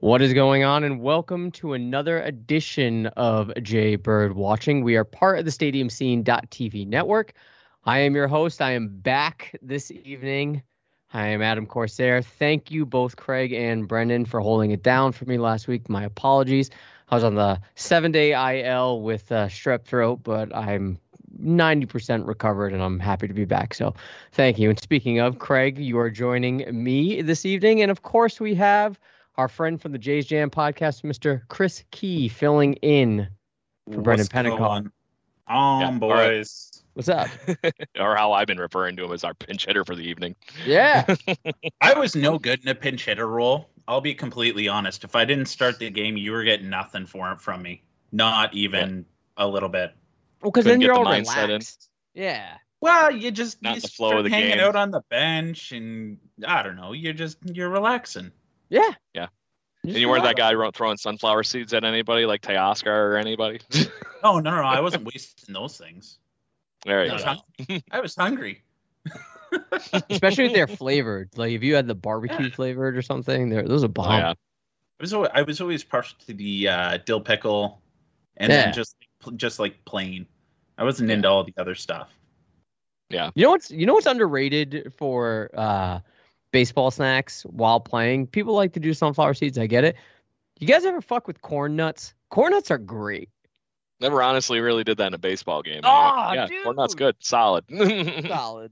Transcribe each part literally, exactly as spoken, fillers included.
What is going on, and welcome to another edition of Jay Bird Watching. We are part of the Stadium Scene dot T V network. I am your host. I am back this evening. I am Adam Corsair. Thank you both, Craig and Brendan, for holding it down for me last week. My apologies. I was on the seven-day I L with uh, strep throat, but I'm ninety percent recovered, and I'm happy to be back. So thank you. And speaking of, Craig, you are joining me this evening. And, of course, we have our friend from the Jays Jam podcast, Mister Chris Key, filling in for Brendan Pennicott. On, yeah, boys. Right. What's up? Or how I've been referring to him as our pinch hitter for the evening. Yeah. I was no good in a pinch hitter role. I'll be completely honest. If I didn't start the game, you were getting nothing for it from me. Not even yeah. a little bit. Well, because then you're all the relaxed. In. Yeah. Well, you just Not you the flow of the hanging game. Out on the bench, and I don't know. You're just you're relaxing. Yeah. Yeah. And you weren't that guy throwing sunflower seeds at anybody, like Teoscar or anybody? Oh, no, no, no. I wasn't wasting those things. There you I go. Was hung- I was hungry. Especially if they're flavored. Like, if you had the barbecue yeah. flavored or something, those are bomb. Oh, yeah. I was always, I was always partial to the uh, dill pickle and yeah. then just, just like plain. I wasn't yeah. into all the other stuff. Yeah. You know what's, you know what's underrated for uh, – baseball snacks while playing? People like to do sunflower seeds. I get it. You guys ever fuck with corn nuts? Corn nuts are great. Never honestly really did that in a baseball game. Oh, yeah, dude. Corn nuts good. Solid. Solid.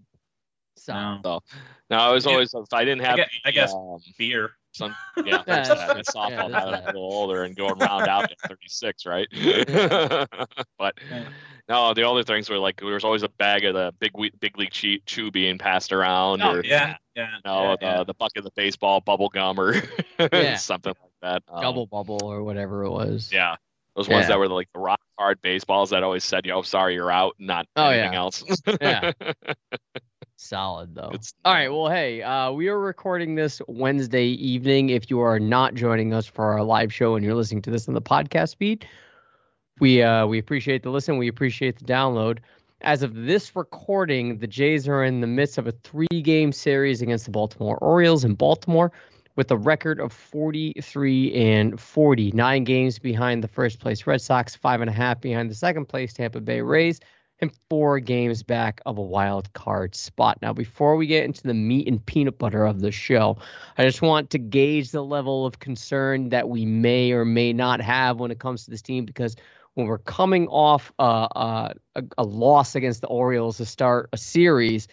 Solid. No. So, no, I was always, if I didn't have, I guess, I guess um, beer. Some, yeah, that's that. That's softball yeah, that's a little older and going round out at thirty-six, right? But no, the older things were like there was always a bag of the big big league chew being passed around, oh, or yeah, yeah, you know, yeah, the, yeah. the bucket of the baseball bubble gum or yeah. something like that, um, double bubble or whatever it was. Yeah, those yeah. ones that were like the rock hard baseballs that always said, "Yo, sorry, you're out," not oh, anything yeah. else. Yeah. Solid, though. It's, all right. Well, hey, uh, we are recording this Wednesday evening. If you are not joining us for our live show and you're listening to this on the podcast feed, we uh, we appreciate the listen. We appreciate the download. As of this recording, the Jays are in the midst of a three-game series against the Baltimore Orioles in Baltimore with a record of forty-three and forty. Nine games behind the first-place Red Sox, five and a half behind the second-place Tampa Bay Rays, and four games back of a wild card spot. Now, before we get into the meat and peanut butter of the show, I just want to gauge the level of concern that we may or may not have when it comes to this team, because when we're coming off uh, uh, a, a loss against the Orioles to start a series,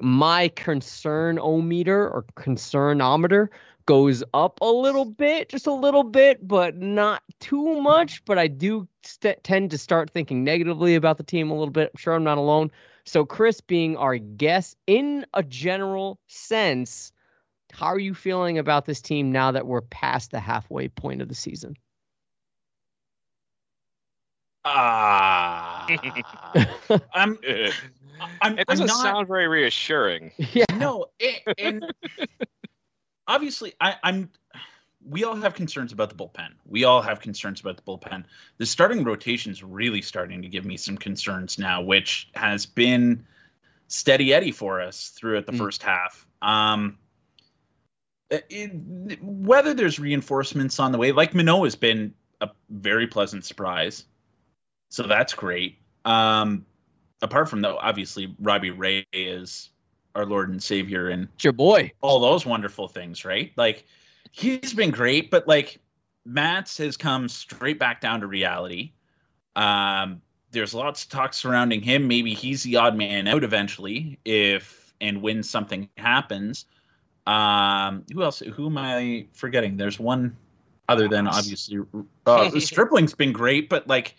my concern-o-meter or concern-ometer goes up a little bit, just a little bit, but not too much. But I do st- tend to start thinking negatively about the team a little bit. I'm sure I'm not alone. So, Chris, being our guest, in a general sense, how are you feeling about this team now that we're past the halfway point of the season? Ah, uh, I'm. I'm, it doesn't I'm not, sound very reassuring. Yeah. No, it, and obviously, I, I'm. We all have concerns about the bullpen. We all have concerns about the bullpen. The starting rotation is really starting to give me some concerns now, which has been steady Eddie for us throughout the mm. first half. Um, it, whether there's reinforcements on the way, like Minot has been a very pleasant surprise, so that's great. Um, apart from, though, obviously, Robbie Ray is our Lord and Savior and it's your boy. All those wonderful things, right? Like, he's been great, but, like, Mats has come straight back down to reality. Um, there's lots of talk surrounding him. Maybe he's the odd man out eventually if and when something happens. Um, who else? Who am I forgetting? There's one other than, obviously, uh, Stripling's been great, but, like,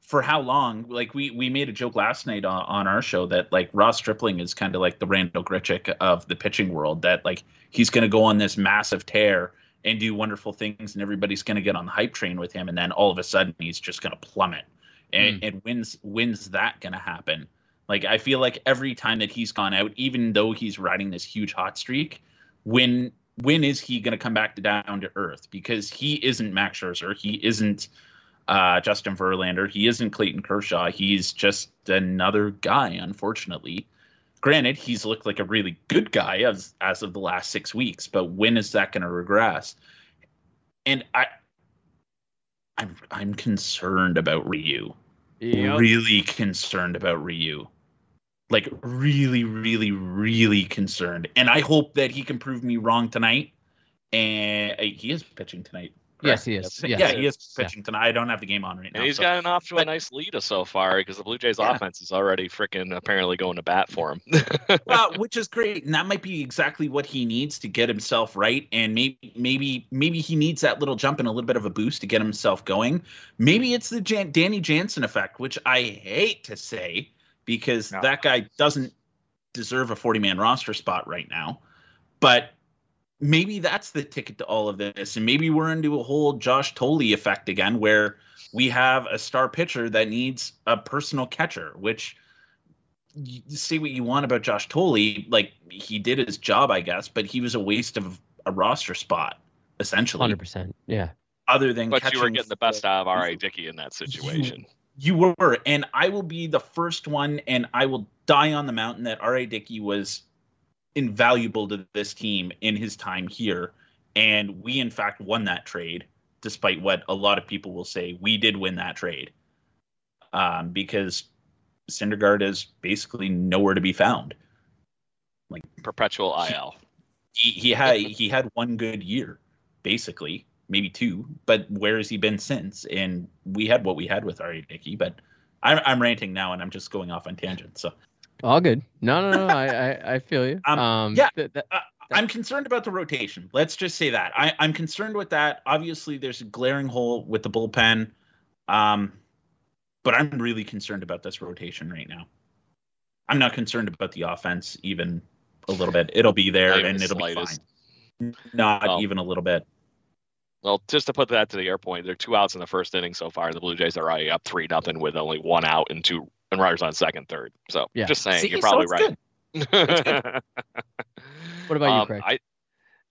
for how long? Like, we, we made a joke last night on, on our show that, like, Ross Stripling is kind of like the Randal Grichuk of the pitching world, that, like, he's going to go on this massive tear and do wonderful things, and everybody's going to get on the hype train with him, and then all of a sudden he's just going to plummet. And, mm. and when's, when's that going to happen? Like, I feel like every time that he's gone out, even though he's riding this huge hot streak, when when is he going to come back to down to earth? Because he isn't Max Scherzer. He isn't... Uh, Justin Verlander. He isn't Clayton Kershaw. He's just another guy, unfortunately. Granted, he's looked like a really good guy as, as of the last six weeks, but when is that going to regress? And I, I'm I'm concerned about Ryu. Yep. Really concerned about Ryu. Like, really, really, really concerned. And I hope that he can prove me wrong tonight. And uh, he is pitching tonight. Yes, he is. Yes. Yeah, he is pitching yeah. tonight. I don't have the game on right now. And he's so. gotten off to a but, nice lead so far because the Blue Jays yeah. offense is already freaking apparently going to bat for him. Well, which is great, and that might be exactly what he needs to get himself right. And maybe, maybe, maybe he needs that little jump and a little bit of a boost to get himself going. Maybe it's the Jan- Danny Jansen effect, which I hate to say because no. that guy doesn't deserve a forty-man roster spot right now, but. Maybe that's the ticket to all of this, and maybe we're into a whole Josh Tolley effect again, where we have a star pitcher that needs a personal catcher. Which, you say what you want about Josh Tolley, like he did his job, I guess, but he was a waste of a roster spot, essentially. one hundred percent, yeah. Other than, but you were getting the best out of R A Dickey in that situation. You, you were, and I will be the first one, and I will die on the mountain that R A Dickey was invaluable to this team in his time here, and we in fact won that trade, despite what a lot of people will say. We did win that trade um, because Syndergaard is basically nowhere to be found. Like perpetual I L. He, he had he had one good year, basically, maybe two. But where has he been since? And we had what we had with R A. Dickey. But I'm I'm ranting now, and I'm just going off on tangents. So. All good. No, no, no. I, I, I feel you. Um, um, yeah, th- th- uh, I'm concerned about the rotation. Let's just say that. I, I'm concerned with that. Obviously, there's a glaring hole with the bullpen. Um, but I'm really concerned about this rotation right now. I'm not concerned about the offense even a little bit. It'll be there, and it'll slightest. be fine. Not oh. even a little bit. Well, just to put that to the air point, there are two outs in the first inning so far. The Blue Jays are already up three nothing with only one out and two and runners on second, third. So yeah. just saying, See, you're probably so right. What about you, Craig? Um, I,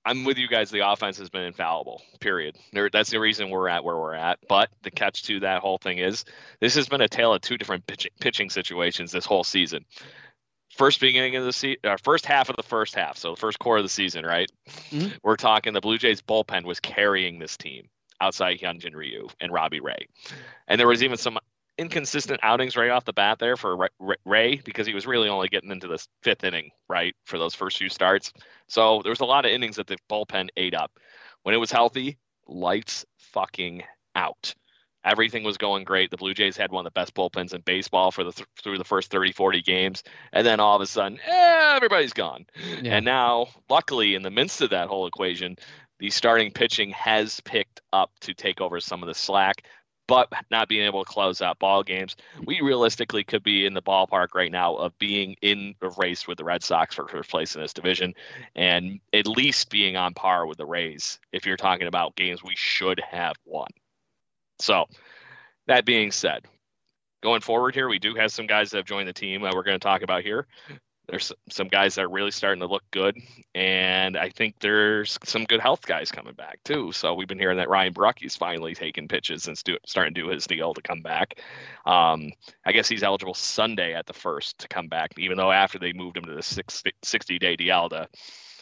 I'm with you guys. The offense has been infallible, period. There, that's the reason we're at where we're at. But the catch to that whole thing is this has been a tale of two different pitch, pitching situations this whole season. First beginning of the se- uh, first half of the first half, so the first quarter of the season, right? Mm-hmm. We're talking the Blue Jays bullpen was carrying this team outside Hyunjin Ryu and Robbie Ray. And there was even some inconsistent outings right off the bat there for Ray because he was really only getting into the fifth inning, right, for those first few starts. So there was a lot of innings that the bullpen ate up. When it was healthy, lights fucking out. Everything was going great. The Blue Jays had one of the best bullpens in baseball for the th- through the first thirty, forty games. And then all of a sudden, eh, everybody's gone. Yeah. And now, luckily, in the midst of that whole equation, the starting pitching has picked up to take over some of the slack, but not being able to close out ball games. We realistically could be in the ballpark right now of being in the race with the Red Sox for first place in this division and at least being on par with the Rays if you're talking about games we should have won. So that being said, going forward here, we do have some guys that have joined the team that we're going to talk about here. There's some guys that are really starting to look good, and I think there's some good health guys coming back too. So we've been hearing that Ryan Brucky's finally taking pitches and stu- starting to do his deal to come back. Um, I guess he's eligible Sunday at the first to come back, even though after they moved him to the sixty-day D L to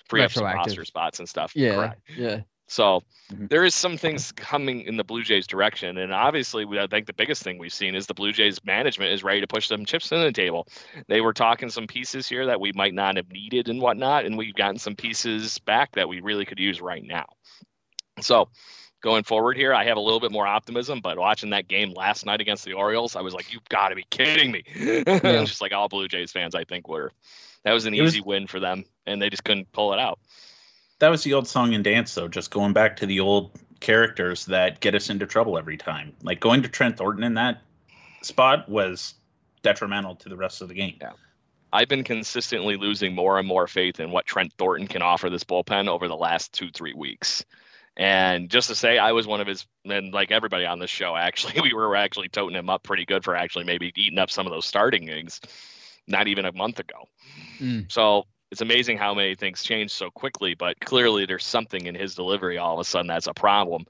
free up some roster spots and stuff. Yeah, correct. Yeah. So there is some things coming in the Blue Jays direction. And obviously, we, I think the biggest thing we've seen is the Blue Jays management is ready to push some chips in the table. They were talking some pieces here that we might not have needed and whatnot. And we've gotten some pieces back that we really could use right now. So going forward here, I have a little bit more optimism. But watching that game last night against the Orioles, I was like, you've got to be kidding me. Yeah. Just like all Blue Jays fans, I think, were. That was an it easy was- win for them. And they just couldn't pull it out. That was the old song and dance, though, just going back to the old characters that get us into trouble every time. Like, going to Trent Thornton in that spot was detrimental to the rest of the game. Yeah. I've been consistently losing more and more faith in what Trent Thornton can offer this bullpen over the last two, three weeks. And just to say, I was one of his, and like everybody on this show, actually, we were actually toting him up pretty good for actually maybe eating up some of those starting innings not even a month ago. Mm. So it's amazing how many things change so quickly, but clearly there's something in his delivery all of a sudden that's a problem.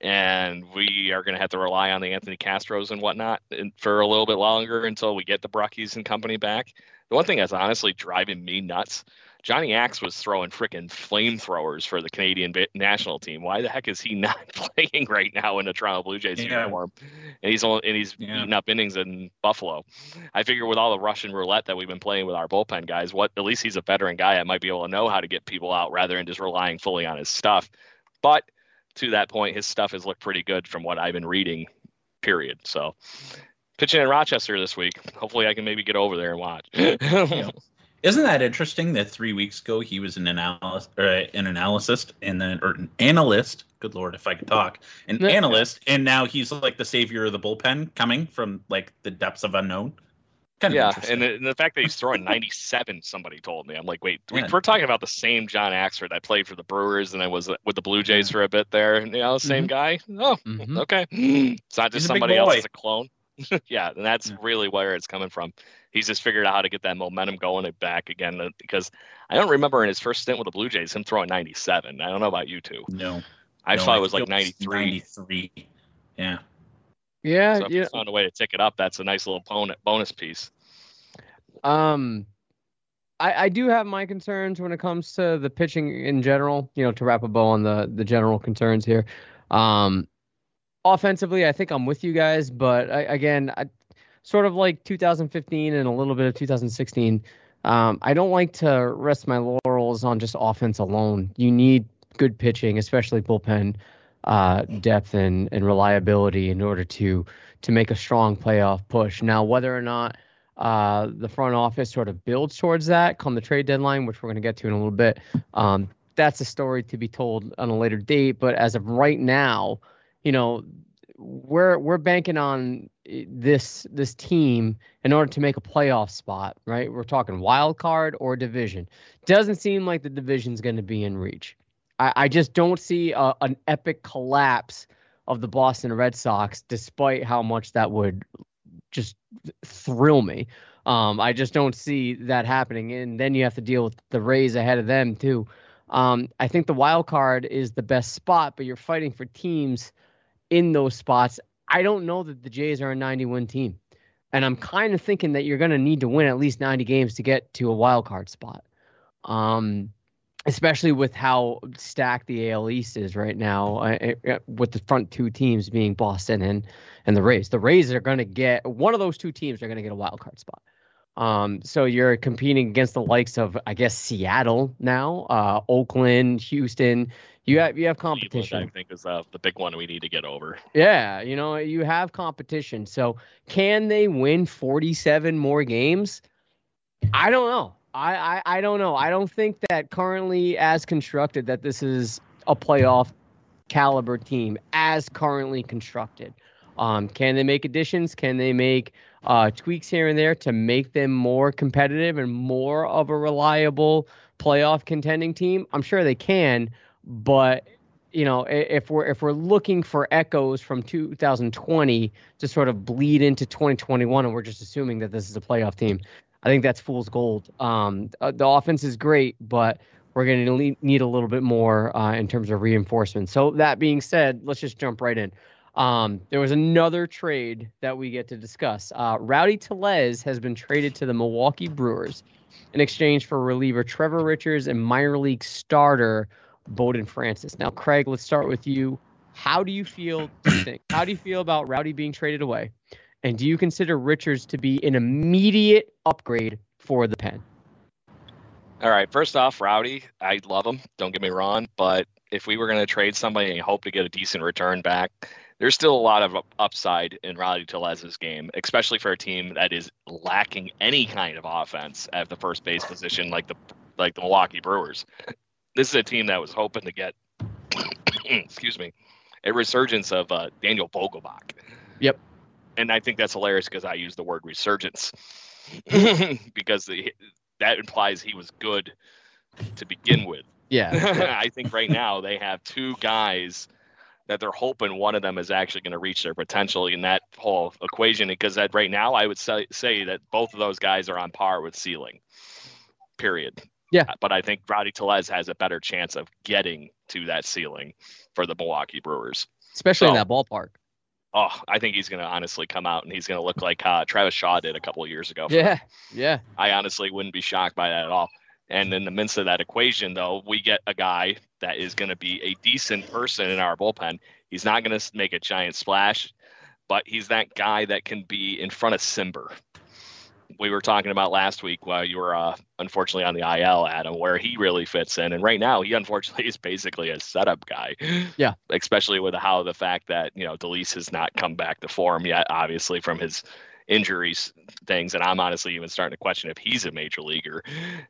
And we are going to have to rely on the Anthony Castros and whatnot for a little bit longer until we get the Bruckies and company back. The one thing that's honestly driving me nuts, Johnny Axe was throwing freaking flamethrowers for the Canadian national team. Why the heck is he not playing right now in the Toronto Blue Jays yeah. uniform? And he's only, and he's yeah. eating up innings in Buffalo. I figure with all the Russian roulette that we've been playing with our bullpen guys, what at least he's a veteran guy. I might be able to know how to get people out rather than just relying fully on his stuff. But to that point, his stuff has looked pretty good from what I've been reading, period. So pitching in Rochester this week. Hopefully I can maybe get over there and watch. yeah. Isn't that interesting that three weeks ago he was an analyst, or an analysis, and then or an analyst? Good lord, if I could talk, an no. analyst, and now he's like the savior of the bullpen, coming from like the depths of unknown. Kind yeah, of and, the, and the fact that he's throwing ninety-seven, somebody told me. I'm like, wait, yeah. we, we're talking about the same John Axford that played for the Brewers and I was with the Blue Jays for a bit there. You know, same mm-hmm. guy. Oh, mm-hmm. okay. It's not just somebody else; it's a clone. yeah, and that's yeah. really where it's coming from. He's just figured out how to get that momentum going and back again, because I don't remember in his first stint with the Blue Jays him throwing ninety-seven. I don't know about you two. No. I no, thought it was like ninety-three. ninety-three. Yeah. Yeah. So if yeah. he found a way to tick it up, that's a nice little bonus piece. Um, I, I do have my concerns when it comes to the pitching in general, you know, to wrap a bow on the, the general concerns here. Um, Offensively, I think I'm with you guys, but I, again, I, sort of like two thousand fifteen and a little bit of two thousand sixteen, um, I don't like to rest my laurels on just offense alone. You need good pitching, especially bullpen uh, depth and, and reliability in order to to make a strong playoff push. Now, whether or not uh, the front office sort of builds towards that come the trade deadline, which we're going to get to in a little bit, um, that's a story to be told on a later date. But as of right now, you know, we're we're banking on this this team in order to make a playoff spot, right? We're talking wild card or division. Doesn't seem like the division's going to be in reach. I, I just don't see a, an epic collapse of the Boston Red Sox, despite how much that would just thrill me. Um, I just don't see that happening. And then you have to deal with the Rays ahead of them, too. Um, I think the wild card is the best spot, but you're fighting for teams in those spots. I don't know that the Jays are a ninety-win team. And I'm kind of thinking that you're going to need to win at least ninety games to get to a wild card spot. Um, especially with how stacked the A L East is right now, uh, with the front two teams being Boston and, and the Rays. The Rays are going to get, one of those two teams are going to get a wild card spot. Um, so you're competing against the likes of, I guess, Seattle now, uh, Oakland, Houston. You have you have competition. Cleveland, I think, is uh, the big one we need to get over. Yeah, you know, you have competition. So can they win forty-seven more games? I don't know. I, I, I don't know. I don't think that currently as constructed that this is a playoff caliber team as currently constructed. Um, can they make additions? Can they make uh, tweaks here and there to make them more competitive and more of a reliable playoff contending team? I'm sure they can, but you know, if we're if we're looking for echoes from two thousand twenty to sort of bleed into twenty twenty-one, and we're just assuming that this is a playoff team, I think that's fool's gold. Um, the offense is great, but we're going to need a little bit more uh, in terms of reinforcement. So that being said, let's just jump right in. Um, there was another trade that we get to discuss. Uh, Rowdy Tellez has been traded to the Milwaukee Brewers in exchange for reliever Trevor Richards and minor league starter Bowden Francis. Now, Craig, let's start with you. How do you feel? Do you think, how do you feel about Rowdy being traded away? And do you consider Richards to be an immediate upgrade for the pen? All right. First off, Rowdy, I love him. Don't get me wrong. But if we were going to trade somebody and hope to get a decent return back, there's still a lot of upside in Rowdy Tellez's game, especially for a team that is lacking any kind of offense at the first base position, like the like the Milwaukee Brewers. This is a team that was hoping to get, excuse me, a resurgence of uh, Daniel Vogelbach. Yep. And I think that's hilarious because I use the word resurgence because the, that implies he was good to begin with. Yeah. I think right now they have two guys that they're hoping one of them is actually going to reach their potential in that whole equation. Because that right now, I would say, say that both of those guys are on par with ceiling, period. Yeah. But I think Rowdy Tellez has a better chance of getting to that ceiling for the Milwaukee Brewers. Especially so, in that ballpark. Oh, I think he's going to honestly come out and he's going to look like uh, Travis Shaw did a couple of years ago. Yeah, him. yeah. I honestly wouldn't be shocked by that at all. And in the midst of that equation, though, we get a guy that is going to be a decent person in our bullpen. He's not going to make a giant splash, but he's that guy that can be in front of Simber. We were talking about last week while you were uh, unfortunately on the I L, Adam, where he really fits in. And right now, he unfortunately is basically a setup guy. Yeah. Especially with how the fact that, you know, DeLise has not come back to form yet, obviously, from his injuries things. And I'm honestly even starting to question if he's a major leaguer.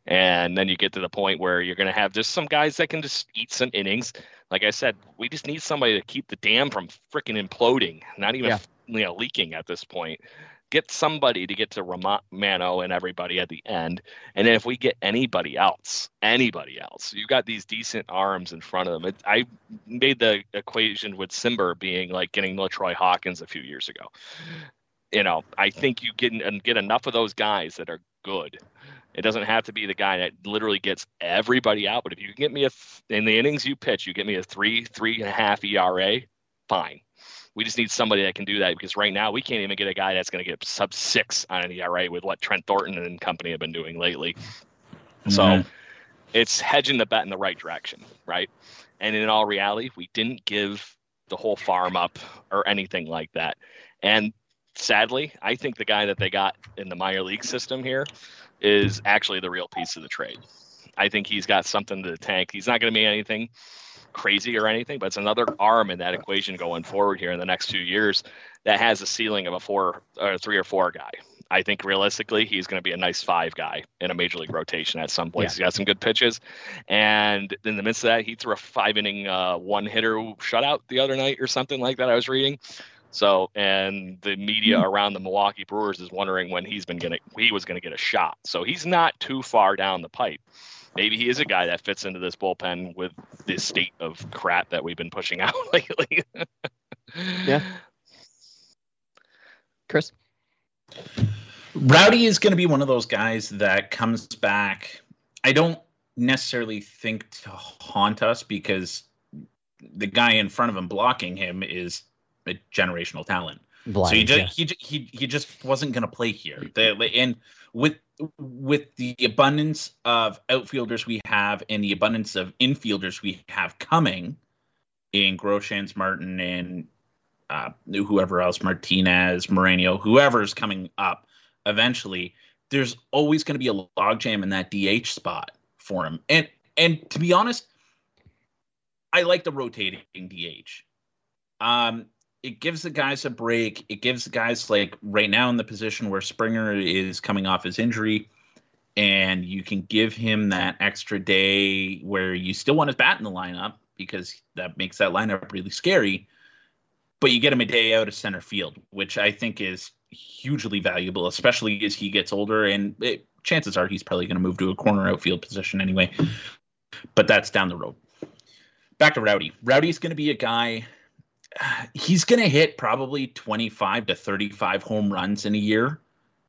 And then you get to the point where you're going to have just some guys that can just eat some innings. Like I said, we just need somebody to keep the dam from freaking imploding, not even yeah. you know, leaking at this point. Get somebody to get to Romano and everybody at the end. And then if we get anybody else, anybody else, you've got these decent arms in front of them. It, I made the equation with Simber being like getting LaTroy Hawkins a few years ago. You know, I think you get, and get enough of those guys that are good. It doesn't have to be the guy that literally gets everybody out. But if you can get me a th- in the innings you pitch, you get me a three, three and a half E R A, fine. We just need somebody that can do that because right now we can't even get a guy that's going to get sub six on an E R A with what Trent Thornton and company have been doing lately. Mm-hmm. So it's hedging the bet in the right direction, right? And in all reality, we didn't give the whole farm up or anything like that. And sadly, I think the guy that they got in the minor league system here is actually the real piece of the trade. I think he's got something to the tank. He's not going to be anything crazy or anything, but it's another arm in that equation going forward here in the next two years that has a ceiling of a four or three or four guy. I think realistically, he's going to be a nice five guy in a major league rotation at some place. Yeah. He's got some good pitches. And in the midst of that, he threw a five inning uh, one hitter shutout the other night or something like that I was reading. So, and the media mm-hmm. around the Milwaukee Brewers is wondering when he's been going to, he was going to get a shot. So he's not too far down the pipe. Maybe he is a guy that fits into this bullpen with this state of crap that we've been pushing out lately. Yeah. Chris? Rowdy is going to be one of those guys that comes back. I don't necessarily think to haunt us because the guy in front of him blocking him is a generational talent. Blind, so he just, yeah. he, he he just wasn't going to play here. The, and with with the abundance of outfielders we have and the abundance of infielders we have coming in Groshans, Martin, and uh, whoever else, Martinez, Moreno, whoever's coming up eventually, there's always going to be a logjam in that D H spot for him. And and to be honest, I like the rotating D H. Um. It gives the guys a break. It gives the guys, like, right now in the position where Springer is coming off his injury, and you can give him that extra day where you still want his bat in the lineup because that makes that lineup really scary, but you get him a day out of center field, which I think is hugely valuable, especially as he gets older, and it, chances are he's probably going to move to a corner outfield position anyway, but that's down the road. back to Rowdy. Rowdy's going to be a guy, uh, he's going to hit probably twenty-five to thirty-five home runs in a year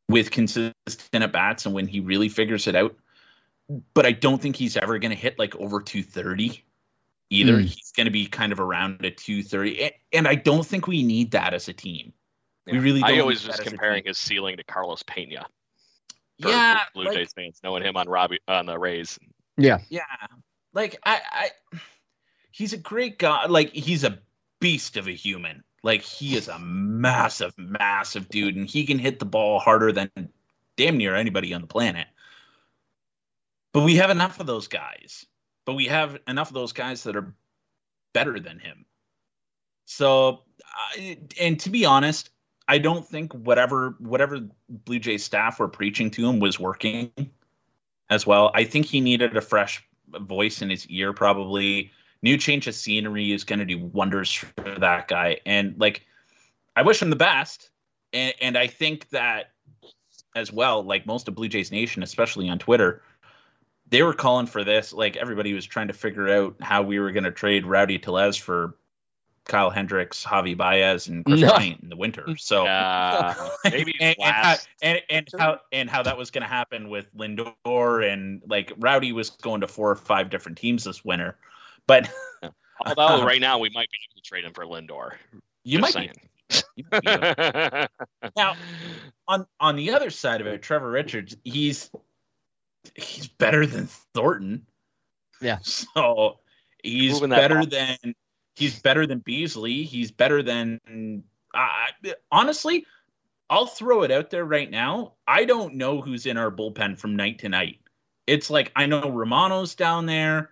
with consistent at-bats and when he really figures it out. But I don't think he's ever going to hit like over two thirty either. Mm. He's going to be kind of around a two thirty. And I don't think we need that as a team. Yeah. We really don't. I always was comparing his ceiling to Carlos Pena. Yeah. Blue like, Jays fans knowing him on Robbie on the Rays. Yeah. Yeah. Like I, I he's a great guy. Like he's a beast of a human. Like he is a massive, massive dude, and he can hit the ball harder than damn near anybody on the planet. But we have enough of those guys. But we have enough of those guys that are better than him. So, I, and to be honest, I don't think whatever whatever Blue Jays staff were preaching to him was working as well. I think he needed a fresh voice in his ear, probably. New change of scenery is going to do wonders for that guy. And, like, I wish him the best. And, and I think that as well, like most of Blue Jays Nation, especially on Twitter, they were calling for this. Like, everybody was trying to figure out how we were going to trade Rowdy Tellez for Kyle Hendricks, Javi Baez, and Chris no. Bryant in the winter. So uh, maybe and, and, how, and, and how and how that was going to happen with Lindor, and like Rowdy was going to four or five different teams this winter. But although um, right now we might be able to trade him for Lindor, you might, be, you might be. Now on on the other side of it, Trevor Richards, he's he's better than Thornton. Yeah, so he's better than. He's better than Beasley. He's better than uh, – honestly, I'll throw it out there right now. I don't know who's in our bullpen from night to night. It's like I know Romano's down there.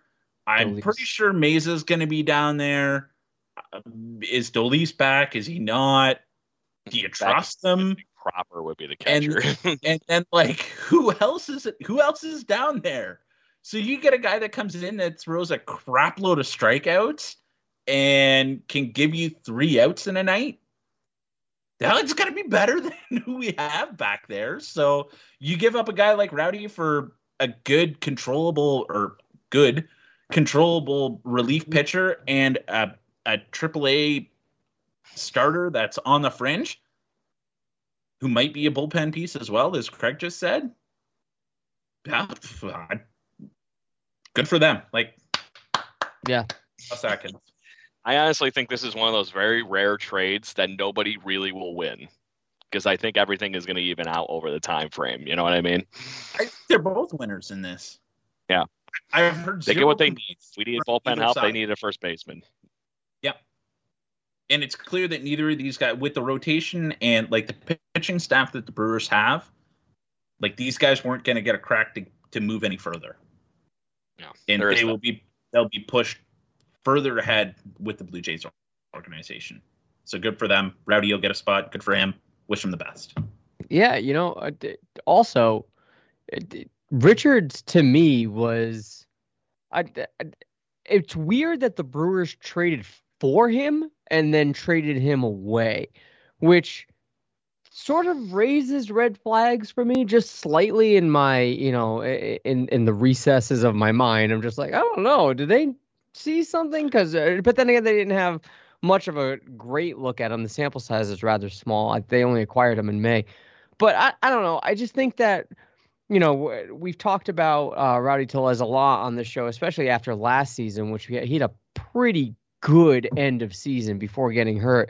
I'm DeLise. Pretty sure Mesa's going to be down there. Uh, is DeLise back? Is he not? Do you trust them? Proper would be the catcher. And, and and like who else is it? Who else is down there? So you get a guy that comes in that throws a crap load of strikeouts and can give you three outs in a night. Now it's going to be better than who we have back there. So you give up a guy like Rowdy for a good controllable or good controllable relief pitcher and a, a triple A starter that's on the fringe who might be a bullpen piece as well, as Craig just said. Yeah, good for them. Like, yeah. A second. I honestly think this is one of those very rare trades that nobody really will win, because I think everything is going to even out over the time frame. You know what I mean? I, they're both winners in this. Yeah, I've heard they get what they need. We need bullpen help. Side. They need a first baseman. Yep. And it's clear that neither of these guys, with the rotation and like the pitching staff that the Brewers have, like these guys weren't going to get a crack to, to move any further. Yeah, and they will be they'll be pushed further ahead with the Blue Jays organization. So good for them. Rowdy will get a spot. Good for him. Wish him the best. Yeah, you know, also, Richards to me was, I, I, it's weird that the Brewers traded for him and then traded him away, which sort of raises red flags for me just slightly in my, you know, in, in the recesses of my mind. I'm just like, I don't know. Do they see something? Because uh, but then again, they didn't have much of a great look at him. The sample size is rather small. I, they only acquired him in May. But I, I don't know. I just think that, you know, we've talked about uh, Rowdy Tellez a lot on the show, especially after last season, which he, he had a pretty good end of season before getting hurt.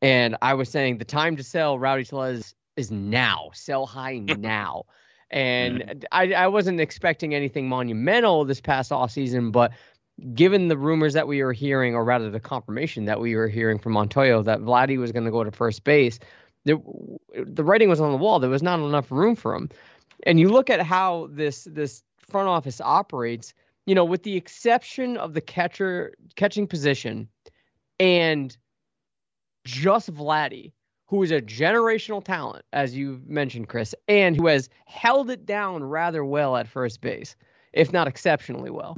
And I was saying the time to sell Rowdy Tellez is now. Sell high now. And I, I wasn't expecting anything monumental this past offseason, but given the rumors that we were hearing, or rather the confirmation that we were hearing from Montoyo that Vladdy was going to go to first base, the, the writing was on the wall. There was not enough room for him. And you look at how this this front office operates, you know, with the exception of the catcher catching position and just Vladdy, who is a generational talent, as you mentioned, Chris, and who has held it down rather well at first base, if not exceptionally well.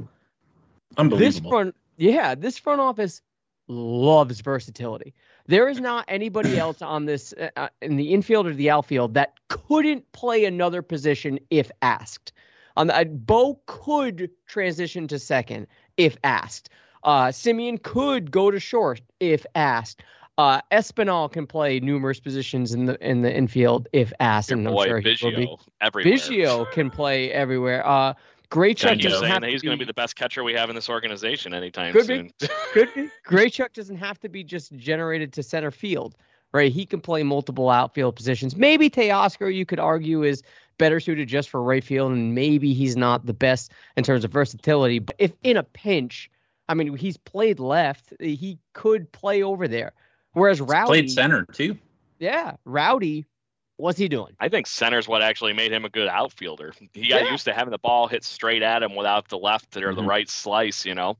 This front, yeah, this front office loves versatility. There is not anybody else on this uh, in the infield or the outfield that couldn't play another position if asked. Um, Bo could transition to second if asked. Uh, Semien could go to short if asked. Uh, Espinal can play numerous positions in the in the infield if asked. Your and boy, I'm sure Biggio, he will be. Everywhere. Biggio can play everywhere. Uh, Grichuk doesn't have to he's be, going to be the best catcher we have in this organization anytime could soon. Be, could be. Grichuk doesn't have to be just generated to center field, right? He can play multiple outfield positions. Maybe Teoscar, you could argue, is better suited just for right field, and maybe he's not the best in terms of versatility. But if in a pinch, I mean, he's played left, he could play over there. Whereas Rowdy he's played center too. Yeah, Rowdy. What's he doing? I think center's what actually made him a good outfielder. He yeah. got used to having the ball hit straight at him without the left or mm-hmm. the right slice, you know.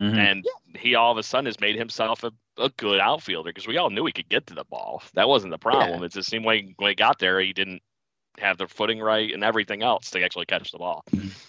Mm-hmm. And yeah. he all of a sudden has made himself a, a good outfielder because we all knew he could get to the ball. That wasn't the problem. Yeah. It just seemed like when he got there, he didn't have the footing right and everything else to actually catch the ball.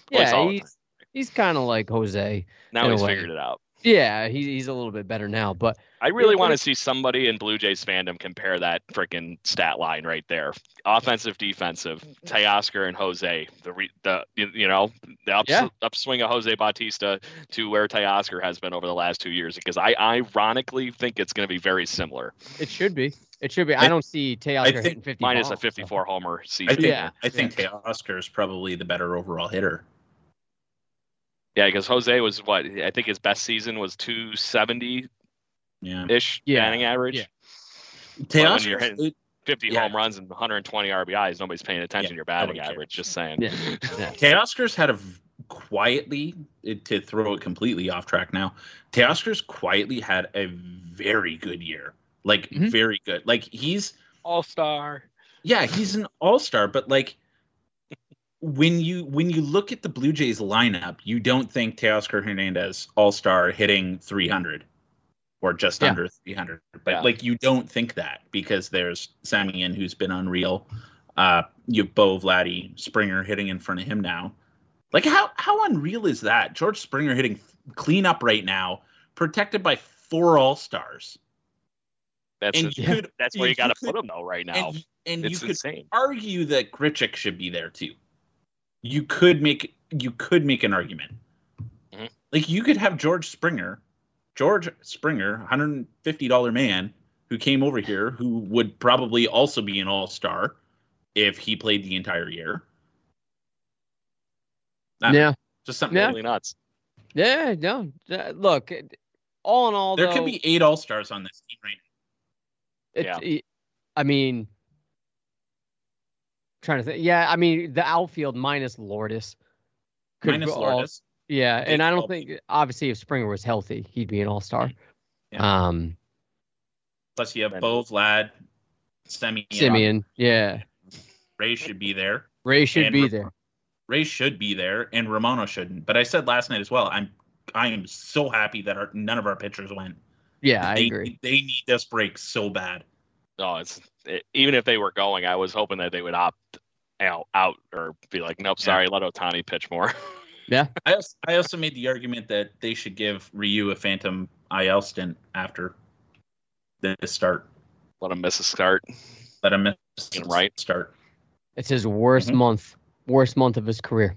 Yeah, he's, he's kind of like Jose. Now he's figured it out. Yeah, he, he's a little bit better now, but I really want to see somebody in Blue Jays fandom compare that freaking stat line right there. Offensive, defensive, Teoscar and Jose. The re, the you know the ups, yeah. upswing of Jose Bautista to where Teoscar has been over the last two years, because I ironically think it's going to be very similar. It should be. It should be. I, I don't see Teoscar hitting fifty minus balls, a fifty-four so. homer season. I think, yeah, I think yeah. Teoscar is probably the better overall hitter. Yeah, because Jose was what I think his best season was two seventy, ish batting yeah. average. Yeah. Well, when you're hitting fifty yeah. home runs and one hundred and twenty R B Is, nobody's paying attention yeah. to your batting Nobody average. Cares. Just saying. Yeah. Yeah. Teoscar's had a quietly to throw it completely off track now. Teoscar's quietly had a very good year, like mm-hmm. very good. Like he's all-star. Yeah, he's an all-star, but like. When you when you look at the Blue Jays lineup, you don't think Teoscar Hernandez all-star hitting three hundred or just yeah. under three hundred. But yeah. like you don't think that because there's Semien who's been unreal. Uh, you have Bo, Vladdy, Springer hitting in front of him now. Like how how unreal is that? George Springer hitting cleanup right now, protected by four all-stars. That's a, you could, that's where you, you got to put him though right now. And, and it's you could insane. Argue that Grichuk should be there too. You could make you could make an argument. Mm-hmm. Like you could have George Springer, George Springer, one hundred fifty dollars man who came over here who would probably also be an all-star if he played the entire year. Not, yeah, just something yeah. really nuts. Yeah, no. Look, all in all, there though, could be eight all-stars on this team right now. It, yeah, I mean. Trying to think. Yeah, I mean the outfield minus Lourdes. Minus Lourdes. Yeah, and I don't think obviously if Springer was healthy, he'd be an all-star. Yeah. Um, plus you have Bo, Vlad, Semien. Semien. Yeah. Ray should be there. Ray should be there. Ray should be there, and Romano shouldn't. But I said last night as well. I'm I am so happy that our, none of our pitchers went. Yeah, I they, agree. They need this break so bad. No, it's it, even if they were going, I was hoping that they would opt out, out or be like, nope, sorry, yeah. let Otani pitch more. Yeah, I also, I also made the argument that they should give Ryu a phantom I L stint after this start. Let him miss a start. Let him miss a right start. It's his worst mm-hmm. month, worst month of his career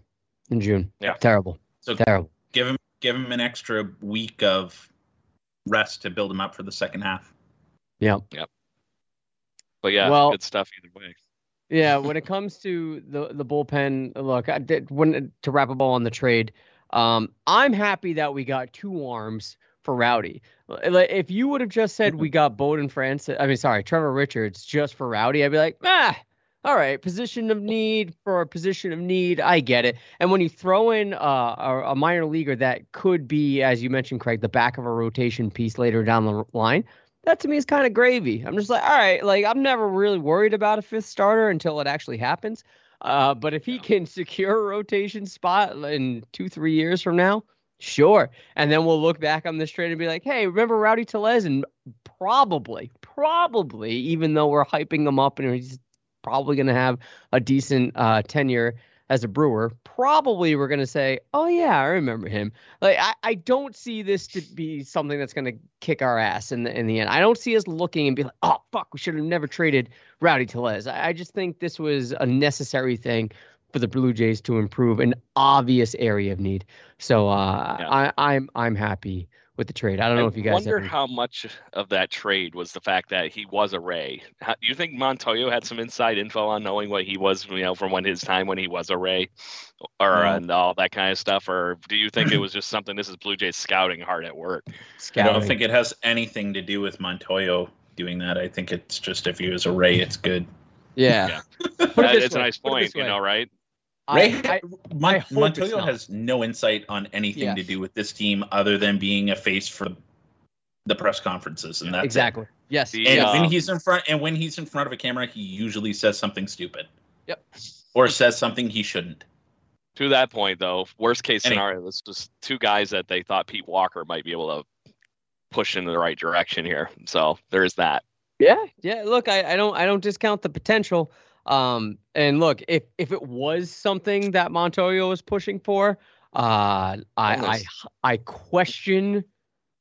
in June. Yeah, terrible. So terrible. Give him give him an extra week of rest to build him up for the second half. Yeah. Yeah. But yeah, well, good stuff either way. Yeah, when it comes to the the bullpen, look, I did when to wrap up on the trade. Um, I'm happy that we got two arms for Rowdy. If you would have just said we got Bowden Francis, I mean, sorry, Trevor Richards just for Rowdy, I'd be like, ah, all right, position of need for a position of need, I get it. And when you throw in uh, a, a minor leaguer that could be, as you mentioned, Craig, the back of a rotation piece later down the line. That to me is kind of gravy. I'm just like, all right, like I'm never really worried about a fifth starter until it actually happens. Uh, but if he can secure a rotation spot in two, three years from now, sure. And then we'll look back on this trade and be like, hey, remember Rowdy Tellez? And probably, probably, even though we're hyping him up and he's probably going to have a decent uh, tenure as a Brewer, probably we're going to say, oh, yeah, I remember him. Like, I, I don't see this to be something that's going to kick our ass in the in the end. I don't see us looking and be like, oh, fuck, we should have never traded Rowdy Tellez. I, I just think this was a necessary thing for the Blue Jays to improve, an obvious area of need. So uh, yeah. I, I'm I'm happy with the trade. I don't I know if you guys wonder have how much of that trade was the fact that he was a Ray. How, do you think Montoyo had some inside info on knowing what he was, you know, from when his time when he was a Ray, or mm-hmm. and all that kind of stuff? Or do you think it was just something? This is Blue Jays scouting hard at work. Scouting. I don't think it has anything to do with Montoyo doing that. I think it's just if he was a Ray, it's good. Yeah, yeah. Put it it's way. A nice point, you know, right? Ray, I, I, Mon- Montoyo has no insight on anything yeah. to do with this team other than being a face for the press conferences, and that's exactly it. Yes. The, and uh, when he's in front, and when he's in front of a camera, he usually says something stupid. Yep. Or says something he shouldn't. To that point, though, worst case scenario, anyway. This was two guys that they thought Pete Walker might be able to push into the right direction here. So there is that. Yeah, yeah. Look, I, I don't I don't discount the potential. Um, and look, if if it was something that Montoyo was pushing for, uh, I I I question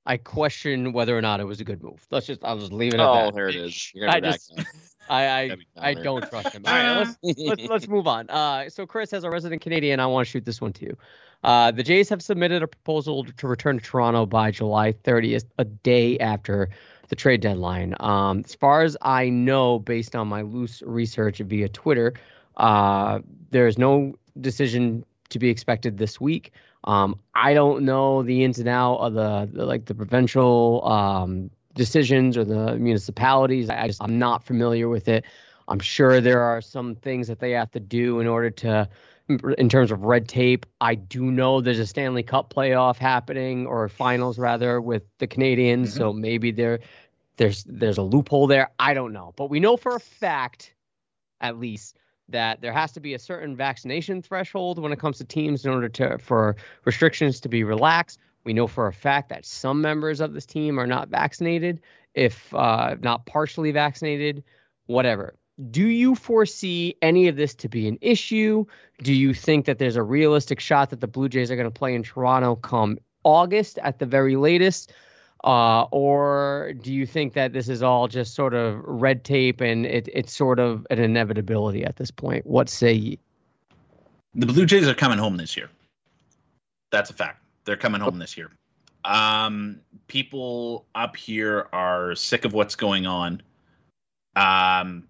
I question whether or not it was a good move. Let's just I'll just leave it at oh, that. Oh, here it is. You're I just I I, I don't trust him. All right, let's, let's let's move on. Uh, so Chris, as a resident Canadian, I want to shoot this one to you. Uh, the Jays have submitted a proposal to return to Toronto by July thirtieth, a day after the trade deadline. Um, as far as I know, based on my loose research via Twitter, uh, there is no decision to be expected this week. Um, I don't know the ins and outs of the, the like the provincial um, decisions or the municipalities. I just I'm not familiar with it. I'm sure there are some things that they have to do in order to, in terms of red tape. I do know there's a Stanley Cup playoff happening, or finals rather, with the Canadians. Mm-hmm. So maybe there, there's there's a loophole there. I don't know, but we know for a fact, at least, that there has to be a certain vaccination threshold when it comes to teams in order to for restrictions to be relaxed. We know for a fact that some members of this team are not vaccinated, if uh, not partially vaccinated, whatever. Do you foresee any of this to be an issue? Do you think that there's a realistic shot that the Blue Jays are going to play in Toronto come August at the very latest? Uh, or do you think that this is all just sort of red tape and it, it's sort of an inevitability at this point? What say ye? The Blue Jays are coming home this year. That's a fact. They're coming home this year. Um, people up here are sick of what's going on. Um,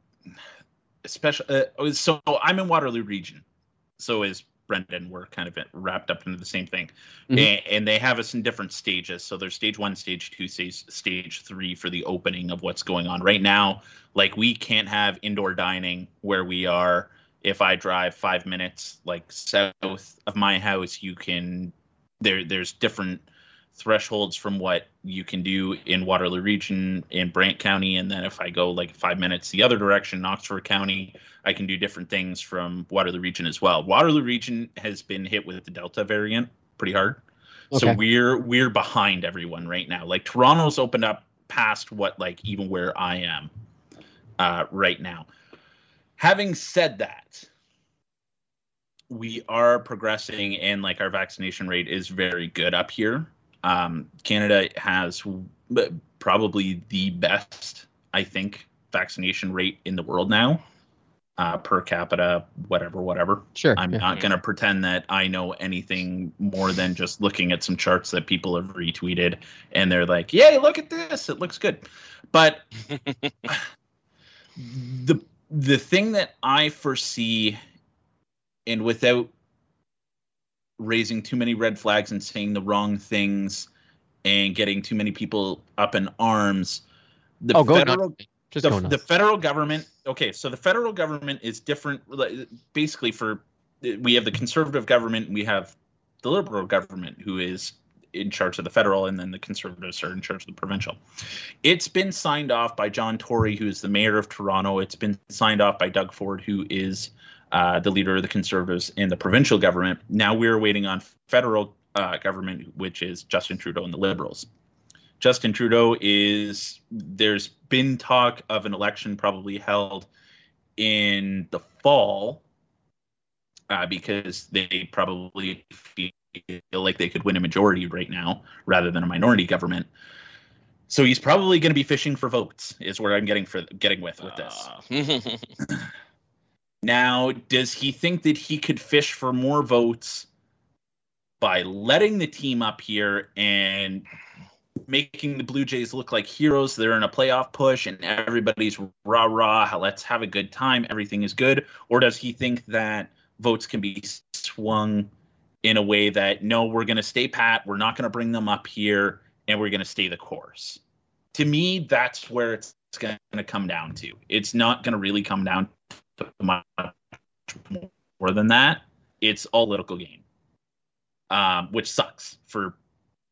Especially, uh, so I'm in Waterloo region. So is Brendan. We're kind of wrapped up into the same thing, mm-hmm. and, and they have us in different stages. So there's stage one, stage two, stage stage three for the opening of what's going on right now. Like we can't have indoor dining where we are. If I drive five minutes like south of my house, you can. There, there's different thresholds from what you can do in Waterloo region in Brant County, and then if I go like five minutes the other direction in Oxford County, I can do different things from Waterloo region as well. Waterloo region has been hit with the Delta variant pretty hard. Okay. So we're we're behind everyone right now. Like Toronto's opened up past what like even where I am uh right now. Having said that, we are progressing and like our vaccination rate is very good up here. Um, Canada has probably the best, I think, vaccination rate in the world now, uh, per capita, whatever, whatever. Sure. I'm yeah. not going to pretend that I know anything more than just looking at some charts that people have retweeted and they're like, yay, look at this. It looks good. But the the thing that I foresee, and without raising too many red flags and saying the wrong things and getting too many people up in arms. The oh, federal, Just the, the federal government. Okay. So the federal government is different. Basically for, we have the Conservative government, we have the Liberal government who is in charge of the federal, and then the Conservatives are in charge of the provincial. It's been signed off by John Tory, who's the mayor of Toronto. It's been signed off by Doug Ford, who is Uh, the leader of the Conservatives in the provincial government. Now we're waiting on federal uh, government, which is Justin Trudeau and the Liberals. Justin Trudeau is, there's been talk of an election probably held in the fall uh, because they probably feel like they could win a majority right now rather than a minority government. So he's probably going to be fishing for votes is what I'm getting for getting with with this. Uh. Now, does he think that he could fish for more votes by letting the team up here and making the Blue Jays look like heroes? They're in a playoff push and everybody's rah, rah, let's have a good time. Everything is good. Or does he think that votes can be swung in a way that, no, we're going to stay pat. We're not going to bring them up here and we're going to stay the course. To me, that's where it's going to come down to. It's not going to really come down to much more than that. It's all political game, um, which sucks for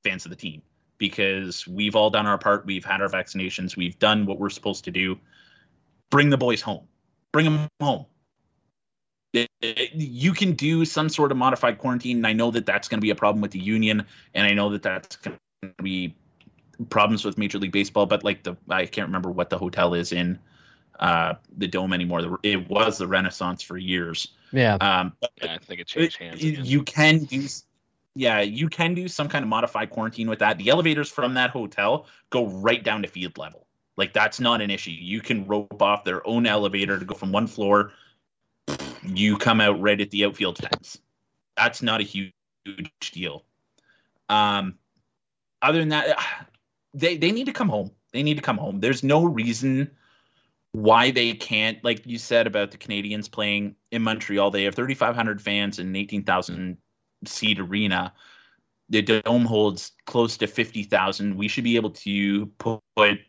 fans of the team, because we've all done our part. We've had our vaccinations. We've done what we're supposed to do. Bring the boys home. Bring them home. It, it, you can do some sort of modified quarantine, and I know that that's going to be a problem with the union, and I know that that's going to be problems with Major League Baseball, but like the I can't remember what the hotel is in uh, the Dome anymore. The, it was the Renaissance for years. Yeah. Um, yeah, I think it changed hands. It, you can do... Yeah, you can do some kind of modified quarantine with that. The elevators from that hotel go right down to field level. Like, that's not an issue. You can rope off their own elevator to go from one floor. You come out right at the outfield fence. That's not a huge, huge deal. Um, other than that, they, they need to come home. They need to come home. There's no reason why they can't. Like you said about the Canadians playing in Montreal, they have thirty-five hundred fans and eighteen thousand seat arena. The Dome holds close to fifty thousand. We should be able to put th-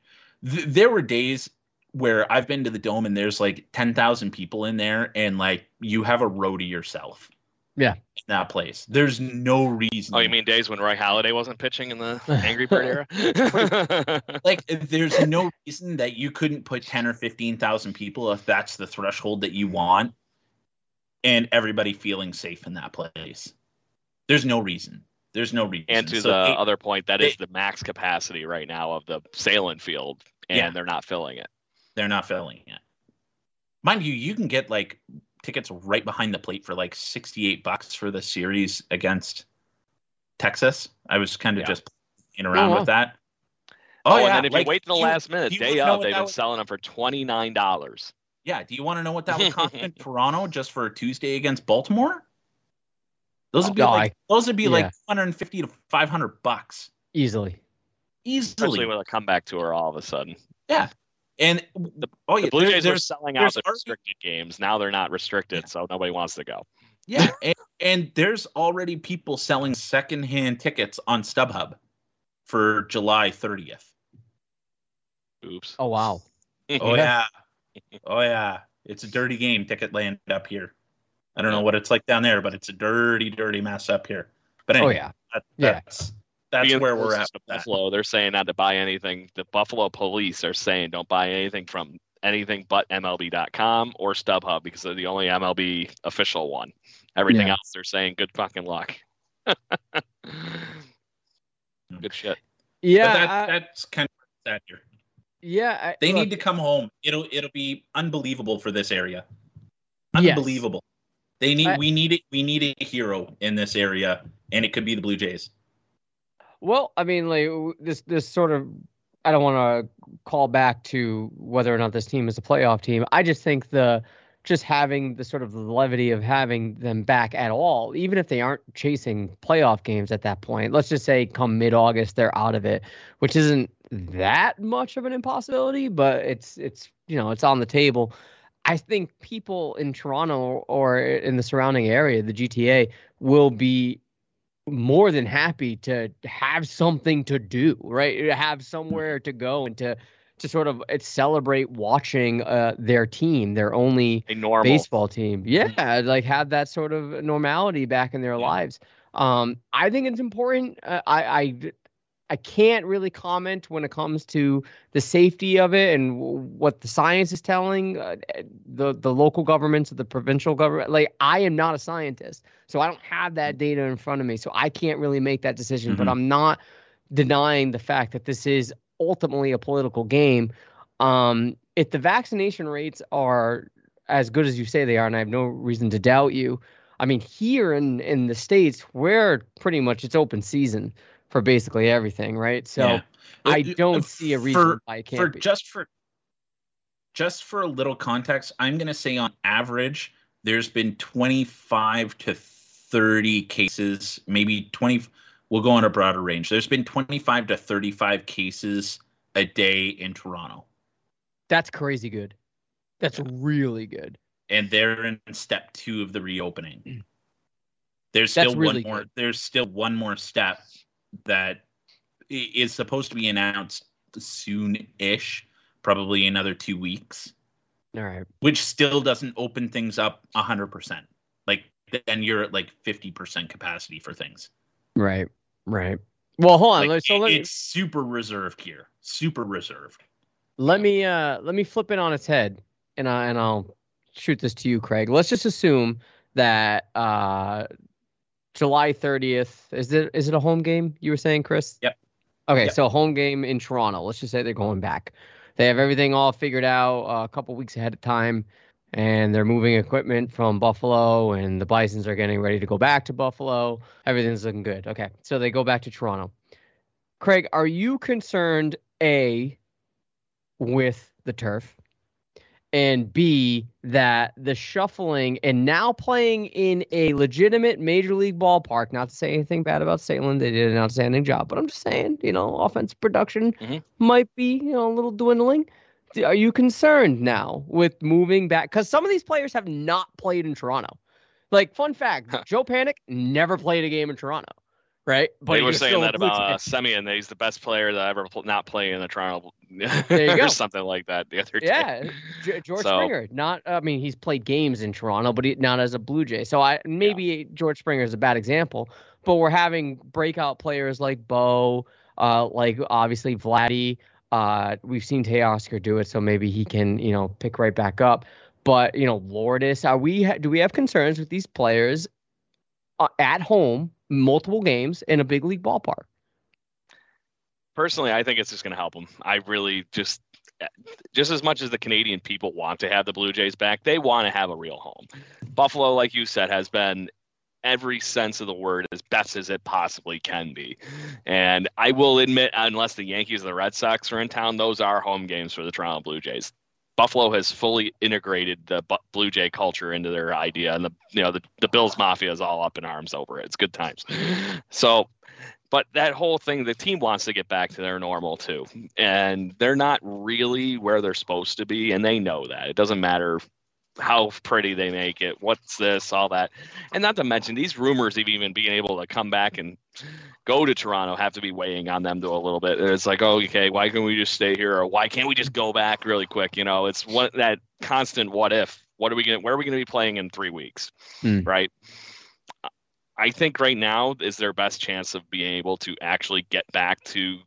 there were days where I've been to the Dome and there's like ten thousand people in there, and like you have a row to yourself. Yeah, in that place. There's no reason. Oh, you mean days when Roy Halladay wasn't pitching in the Angry Bird era? Like, there's no reason that you couldn't put ten or fifteen thousand people if that's the threshold that you want, and everybody feeling safe in that place. There's no reason. There's no reason. And to so the they, other point, that they, is the max capacity right now of the Salem Field, and yeah, they're not filling it. They're not filling it. Mind you, you can get like tickets right behind the plate for like sixty-eight bucks for the series against Texas. I was kind of yeah. just playing around oh, wow. with that. Oh, oh yeah. And then if like, you wait to the last minute, day of, they've been was... selling them for twenty-nine dollars. Yeah. Do you want to know what that would cost in Toronto just for Tuesday against Baltimore? Those would be oh, like I, those would be yeah. like two hundred fifty to five hundred bucks easily, easily. Especially with a comeback tour, all of a sudden. Yeah, and the, oh yeah, the Blue Jays are selling out the restricted games now. They're not restricted, yeah. so nobody wants to go. Yeah, and, and there's already people selling secondhand tickets on StubHub for July thirtieth. Oops. Oh wow. Oh yeah. Oh yeah. It's a dirty game, ticket land up here. I don't know what it's like down there, but it's a dirty, dirty mess up here. But anyway, oh, yeah. that, that's, yeah. that's because where we're at with that. Buffalo, they're saying not to buy anything. The Buffalo police are saying don't buy anything from anything but M L B dot com or StubHub, because they're the only M L B official one. Everything yeah. else, they're saying good fucking luck. Good shit. Yeah, but that, I, that's kind of sad here. Yeah, I, they look, need to come home. It'll it'll be unbelievable for this area. Unbelievable. Yes. They need. We need it. We need a hero in this area, and it could be the Blue Jays. Well, I mean, like this. This sort of. I don't want to call back to whether or not this team is a playoff team. I just think the, just having the sort of levity of having them back at all, even if they aren't chasing playoff games at that point. Let's just say come mid-August they're out of it, which isn't that much of an impossibility, but it's it's you know it's on the table. I think people in Toronto or in the surrounding area, the G T A, will be more than happy to have something to do, right? To have somewhere to go and to to sort of celebrate watching uh, their team, their only baseball team. Yeah, like have that sort of normality back in their yeah. lives. Um, I think it's important. Uh, I. I I can't really comment when it comes to the safety of it and w- what the science is telling uh, the, the local governments, the provincial government. Like, I am not a scientist, so I don't have that data in front of me, so I can't really make that decision. Mm-hmm. But I'm not denying the fact that this is ultimately a political game. Um, if the vaccination rates are as good as you say they are, and I have no reason to doubt you, I mean, here in, in the States, we're pretty much it's open season for basically everything, right? So yeah. I don't see a reason for, why I can't for be. Just for just for a little context, I'm going to say on average, there's been twenty-five to thirty cases, maybe twenty. We'll go on a broader range. There's been twenty-five to thirty-five cases a day in Toronto. That's crazy good. That's yeah. really good. And they're in step two of the reopening. There's still That's really one more. Good. There's still one more step that is supposed to be announced soon-ish, probably another two weeks. All right. Which still doesn't open things up a hundred percent. Like then you're at like fifty percent capacity for things. Right. Right. Well, hold on. Like, so let me... It's super reserved here. Super reserved. Let me uh, let me flip it on its head, and I and I'll shoot this to you, Craig. Let's just assume that uh, July thirtieth is it is it a home game? You were saying, Chris? Yep. Okay, yep. So a home game in Toronto. Let's just say they're going back. They have everything all figured out uh, a couple weeks ahead of time, and they're moving equipment from Buffalo, and the Bisons are getting ready to go back to Buffalo. Everything's looking good. Okay, so they go back to Toronto. Craig, are you concerned, A, with the turf, and B, that the shuffling and now playing in a legitimate major league ballpark, not to say anything bad about Salem, they did an outstanding job, but I'm just saying, you know, offense production mm-hmm. might be, you know, a little dwindling. Are you concerned now with moving back? Because some of these players have not played in Toronto. Like, fun fact, huh. Joe Panik never played a game in Toronto. Right, but they were saying that about uh, Semien. He's the best player that I ever pl- not play in the Toronto, or something like that. The other yeah, day, yeah, George so. Springer. Not, I mean, he's played games in Toronto, but he, not as a Blue Jay. So I maybe yeah. George Springer is a bad example, but we're having breakout players like Bo, uh, like obviously Vladdy. Uh, we've seen Teoscar do it, so maybe he can, you know, pick right back up. But you know, Lourdes, are we? Do we have concerns with these players uh, at home? Multiple games in a big league ballpark? Personally, I think it's just going to help them. I really just, just as much as the Canadian people want to have the Blue Jays back, they want to have a real home. Buffalo, like you said, has been every sense of the word as best as it possibly can be. And I will admit, unless the Yankees or the Red Sox are in town, those are home games for the Toronto Blue Jays. Buffalo has fully integrated the Blue Jay culture into their idea, and the you know the, the Bills Mafia is all up in arms over it. It's good times. So, but that whole thing, the team wants to get back to their normal too, and they're not really where they're supposed to be, and they know that. It doesn't matter how pretty they make it, what's this, all that, and not to mention these rumors of even being able to come back and go to Toronto have to be weighing on them to a little bit. It's like, oh, okay, why can't we just stay here, or why can't we just go back really quick? You know, it's one that constant what if. What are we going? Where are we going to be playing in three weeks, mm. right? I think right now is their best chance of being able to actually get back to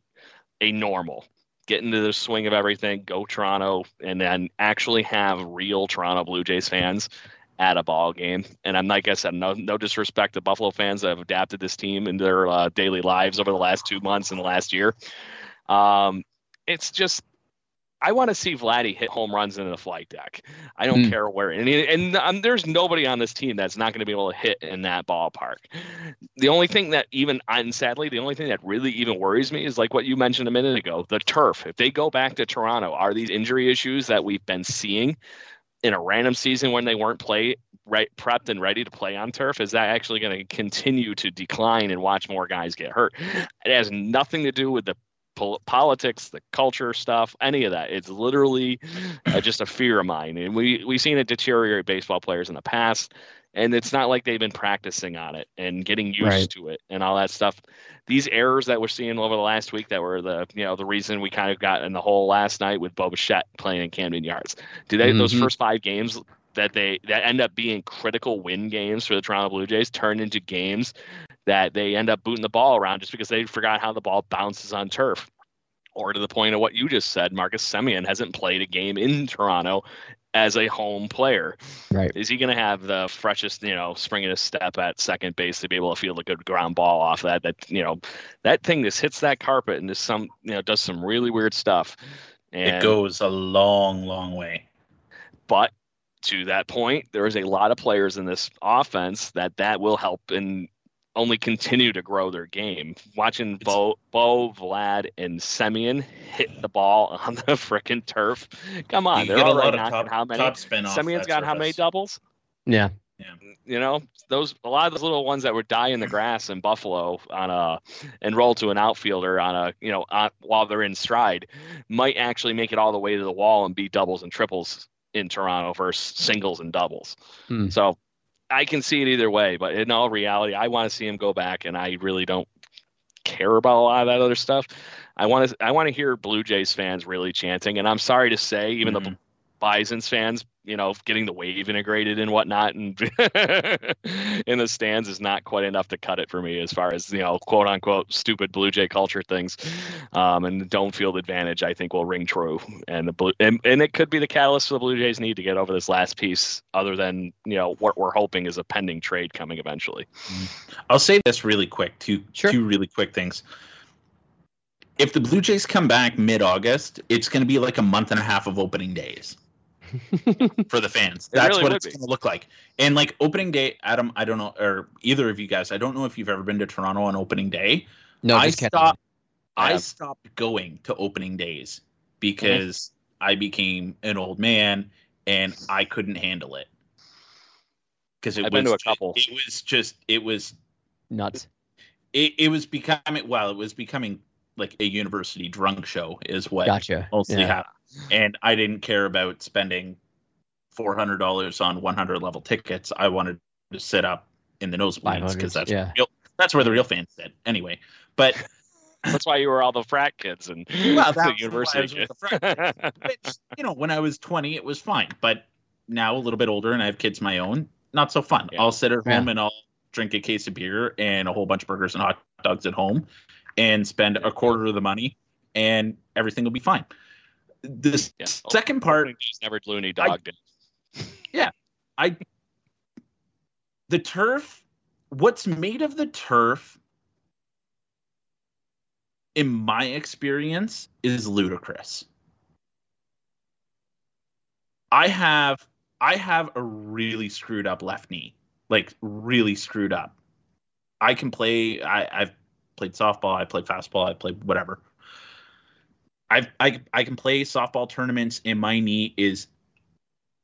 a normal. Get into the swing of everything, go Toronto, and then actually have real Toronto Blue Jays fans at a ball game. And I'm like I said, no, no disrespect to Buffalo fans that have adapted this team in their uh, daily lives over the last two months and the last year. Um, it's just, I want to see Vladdy hit home runs into the flight deck. I don't mm. care where. And, and um, there's nobody on this team that's not going to be able to hit in that ballpark. The only thing that even, and sadly, the only thing that really even worries me is like what you mentioned a minute ago, the turf. If they go back to Toronto, are these injury issues that we've been seeing in a random season when they weren't play, right, prepped and ready to play on turf, is that actually going to continue to decline and watch more guys get hurt? It has nothing to do with the politics, the culture stuff, any of that. It's literally uh, just a fear of mine. And we, we've seen it deteriorate baseball players in the past, and it's not like they've been practicing on it and getting used right. to it and all that stuff. These errors that we're seeing over the last week that were the, you know, the reason we kind of got in the hole last night with Bo Bichette playing in Camden Yards. Do they, mm-hmm. those first five games that they, that end up being critical win games for the Toronto Blue Jays turn into games that they end up booting the ball around just because they forgot how the ball bounces on turf. Or to the point of what you just said, Marcus Semien hasn't played a game in Toronto as a home player. Right. Is he going to have the freshest, you know, spring in his step at second base to be able to field a good ground ball off that, that, you know, that thing just hits that carpet and just some, you know, does some really weird stuff. And, it goes a long, long way. But to that point, there is a lot of players in this offense that that will help in only continue to grow their game. Watching it's, Bo, Bo, Vlad, and Semien hit the ball on the freaking turf. Come on, they're already knocking top, how many? Top spin off Semien's got surface. How many doubles? Yeah. Yeah. You know, those a lot of those little ones that would die in the grass in Buffalo on a and roll to an outfielder on a you know on, while they're in stride might actually make it all the way to the wall and be doubles and triples in Toronto versus singles and doubles. Hmm. So I can see it either way, but in all reality, I want to see him go back, and I really don't care about a lot of that other stuff. I want to I want to hear Blue Jays fans really chanting, and I'm sorry to say, even mm-hmm. the Bison's fans, you know, getting the wave integrated and whatnot and in the stands is not quite enough to cut it for me as far as, you know, quote unquote stupid Blue Jay culture things. Um, and don't field advantage, I think, will ring true. And the blue and, and it could be the catalyst for the Blue Jays need to get over this last piece, other than, you know, what we're hoping is a pending trade coming eventually. I'll say this really quick, two sure. two really quick things. If the Blue Jays come back mid-August, it's gonna be like a month and a half of opening days. For the fans, that's really what it's be. Gonna look like. And like opening day, Adam, I don't know, or either of you guys, I don't know if you've ever been to Toronto on opening day. No, I stopped. I yeah. stopped going to opening days because mm-hmm. I became an old man and I couldn't handle it. Because it I've was been to a couple. It, it was just. It was nuts. It it was becoming. Well, it was becoming like a university drunk show is what gotcha. Mostly yeah. happened. And I didn't care about spending four hundred dollars on one hundred level tickets. I wanted to sit up in the nosebleeds because that's yeah. real, that's where the real fans sit. Anyway, but that's why you were all the frat kids and well, the university kids. The frat kids. Which, you know, when I was twenty, it was fine. But now a little bit older and I have kids my own, not so fun. Yeah. I'll sit at home yeah. and I'll drink a case of beer and a whole bunch of burgers and hot dogs at home and spend a quarter of the money and everything will be fine. The yeah. second part never loony dogged it. Yeah. I the turf, what's made of the turf, in my experience, is ludicrous. I have I have a really screwed up left knee. Like really screwed up. I can play I, I've played softball, I played fastball, I played whatever. I I I can play softball tournaments and my knee is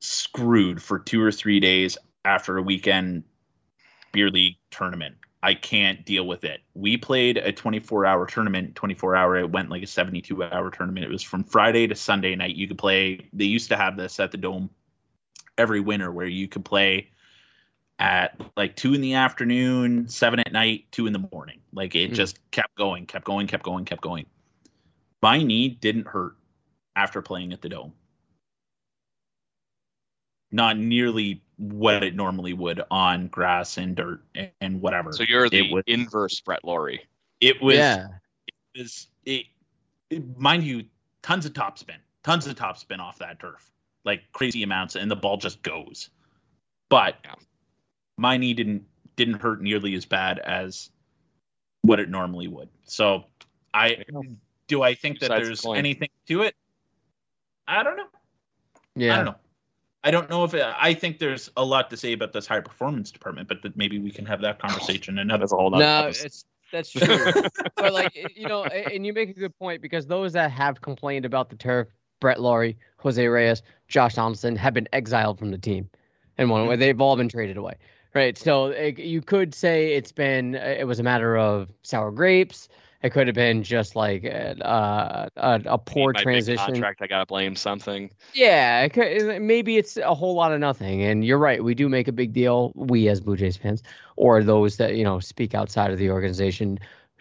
screwed for two or three days after a weekend beer league tournament. I can't deal with it. We played a twenty-four hour tournament, twenty-four hour. It went like a seventy-two hour tournament. It was from Friday to Sunday night. You could play. They used to have this at the Dome every winter where you could play at like two in the afternoon, seven at night, two in the morning. Like it mm-hmm. just kept going, kept going, kept going, kept going. My knee didn't hurt after playing at the Dome. Not nearly what it normally would on grass and dirt and whatever. So you're the was, inverse Brett Lowry. It was, yeah. it was it, it, mind you, tons of topspin, tons of topspin off that turf, like crazy amounts, and the ball just goes. But yeah. my knee didn't didn't hurt nearly as bad as what it normally would. So I. Yeah. Do I think that there's the anything to it? I don't know. Yeah. I don't know. I don't know if it, I think there's a lot to say about this high performance department, but that maybe we can have that conversation another whole other. No, it's, that's true. But like, you know, and you make a good point because those that have complained about the turf, Brett Lowry, Jose Reyes, Josh Thompson, have been exiled from the team in one way. They've all been traded away. Right. So it, you could say it's been, it was a matter of sour grapes. It could have been just like a, uh, a, a poor my transition. Big contract, I gotta blame something. Yeah, it could, maybe it's a whole lot of nothing. And you're right, we do make a big deal. We as Blue Jays fans, or those that you know speak outside of the organization,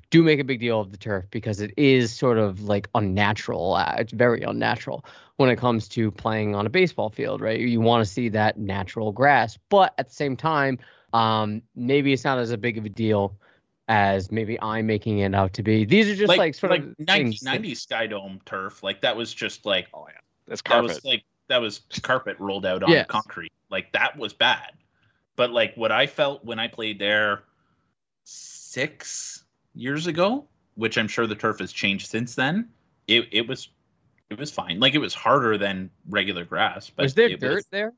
do make a big deal of the turf because it is sort of like unnatural. It's very unnatural when it comes to playing on a baseball field, right? You want to see that natural grass, but at the same time, um, maybe it's not as a big of a deal as maybe I'm making it out to be. These are just like, like sort like of nineteen nineties Sky Dome turf. Like that was just like oh yeah, that's carpet. That was like that was carpet rolled out on yes. concrete. Like that was bad. But like what I felt when I played there six years ago, which I'm sure the turf has changed since then. It it was it was fine. Like it was harder than regular grass. But was there dirt was, there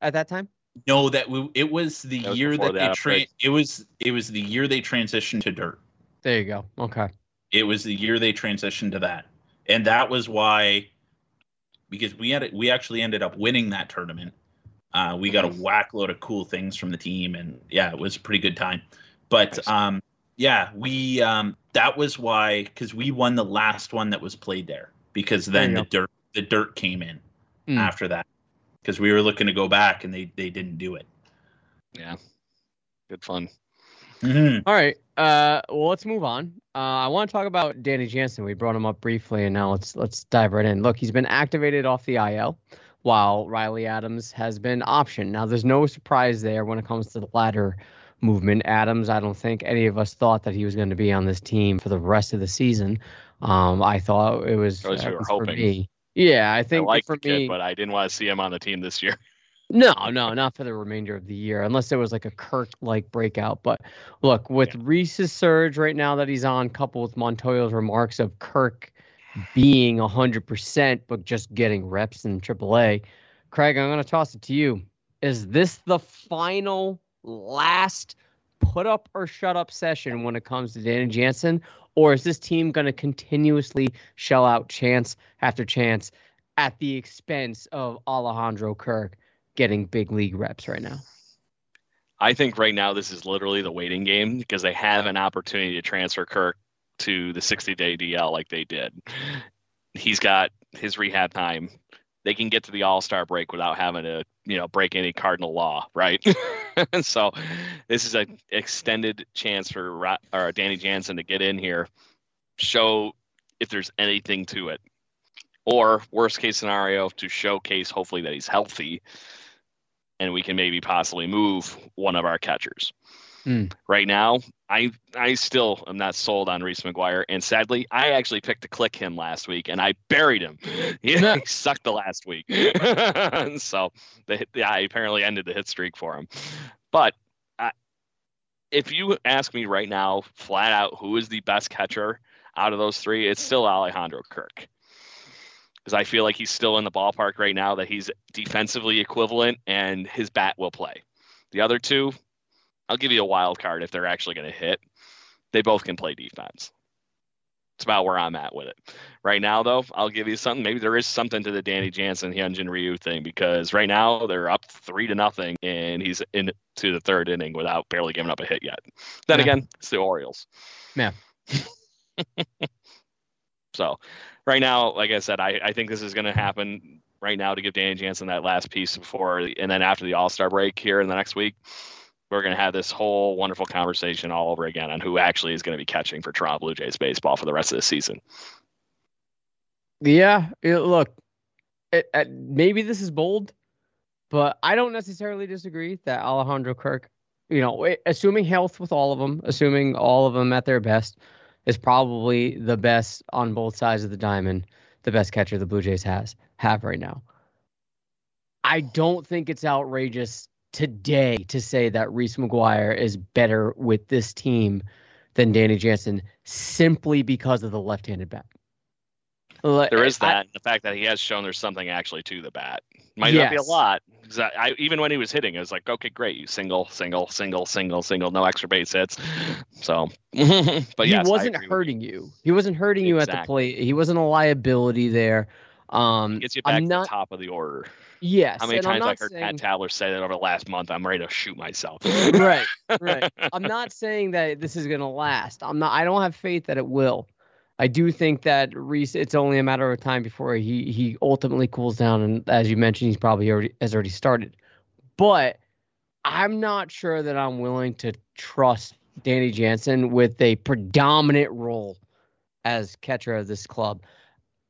at that time? No, that we, it was the that year was that the they tra- it was it was the year they transitioned to dirt. There you go. Okay. It was the year they transitioned to that, and that was why, because we had we actually ended up winning that tournament. Uh, we nice. got a whack load of cool things from the team, and yeah, it was a pretty good time. But nice. um, yeah, we um, that was why, because we won the last one that was played there, because then there the dirt the dirt came in mm. after that. Because we were looking to go back, and they, they didn't do it. Yeah. Good fun. Mm-hmm. All right. Uh, well, let's move on. Uh, I want to talk about Danny Jansen. We brought him up briefly, and now let's let's dive right in. Look, he's been activated off the I L, while Riley Adams has been optioned. Now, there's no surprise there when it comes to the latter movement. Adams, I don't think any of us thought that he was going to be on this team for the rest of the season. Um, I thought it was uh, were hoping. for me. Yeah, I think I like for the kid, me, but I didn't want to see him on the team this year. No, no, not for the remainder of the year, unless there was like a Kirk-like breakout. But look, with yeah. Reese's surge right now that he's on, coupled with Montoyo's remarks of Kirk being one hundred percent but just getting reps in triple A, Craig, I'm going to toss it to you. Is this the final, last put-up or shut-up session when it comes to Danny Jansen? Or is this team going to continuously shell out chance after chance at the expense of Alejandro Kirk getting big league reps right now? I think right now this is literally the waiting game, because they have an opportunity to transfer Kirk to the sixty-day D L like they did. He's got his rehab time. They can get to the All-Star break without having to, you know, break any cardinal law, right? So this is an extended chance for or Danny Jansen to get in here, show if there's anything to it, or worst case scenario, to showcase hopefully that he's healthy and we can maybe possibly move one of our catchers. Mm. Right now, I I still am not sold on Reese McGuire, and sadly, I actually picked to click him last week, and I buried him. He sucked the last week, so the, yeah, I apparently ended the hit streak for him. But I, if you ask me right now, flat out, who is the best catcher out of those three? It's still Alejandro Kirk, because I feel like he's still in the ballpark right now that he's defensively equivalent, and his bat will play. The other two, I'll give you a wild card if they're actually going to hit. They both can play defense. It's about where I'm at with it. Right now, though, I'll give you something. Maybe there is something to the Danny Jansen, Hyunjin Ryu thing, because right now they're up three to nothing, and he's into the third inning without barely giving up a hit yet. Then yeah. again, it's the Orioles. Yeah. So right now, like I said, I, I think this is going to happen right now to give Danny Jansen that last piece before, and then after the All-Star break here in the next week, we're going to have this whole wonderful conversation all over again on who actually is going to be catching for Toronto Blue Jays baseball for the rest of the season. Yeah, it, look, it, it, maybe this is bold, but I don't necessarily disagree that Alejandro Kirk, you know, assuming health with all of them, assuming all of them at their best, is probably the best on both sides of the diamond, the best catcher the Blue Jays has have right now. I don't think it's outrageous today to say that Reese McGuire is better with this team than Danny Jansen simply because of the left-handed bat. There is that, I, and the fact that he has shown there's something actually to the bat. Might yes. not be a lot. I, I, even when he was hitting, I was like, okay, great. You single, single, single, single, single, no extra base hits. So, but yeah, he wasn't hurting you. you. He wasn't hurting exactly. you at the plate. He wasn't a liability there. Um, gets you back I'm not, to the top of the order. Yes. How many times I heard saying, Pat Towler say that over the last month? I'm ready to shoot myself. right, right. I'm not saying that this is gonna last. I'm not. I don't have faith that it will. I do think that Reese, it's only a matter of time before he he ultimately cools down. And as you mentioned, he's probably already has already started. But I'm not sure that I'm willing to trust Danny Jansen with a predominant role as catcher of this club.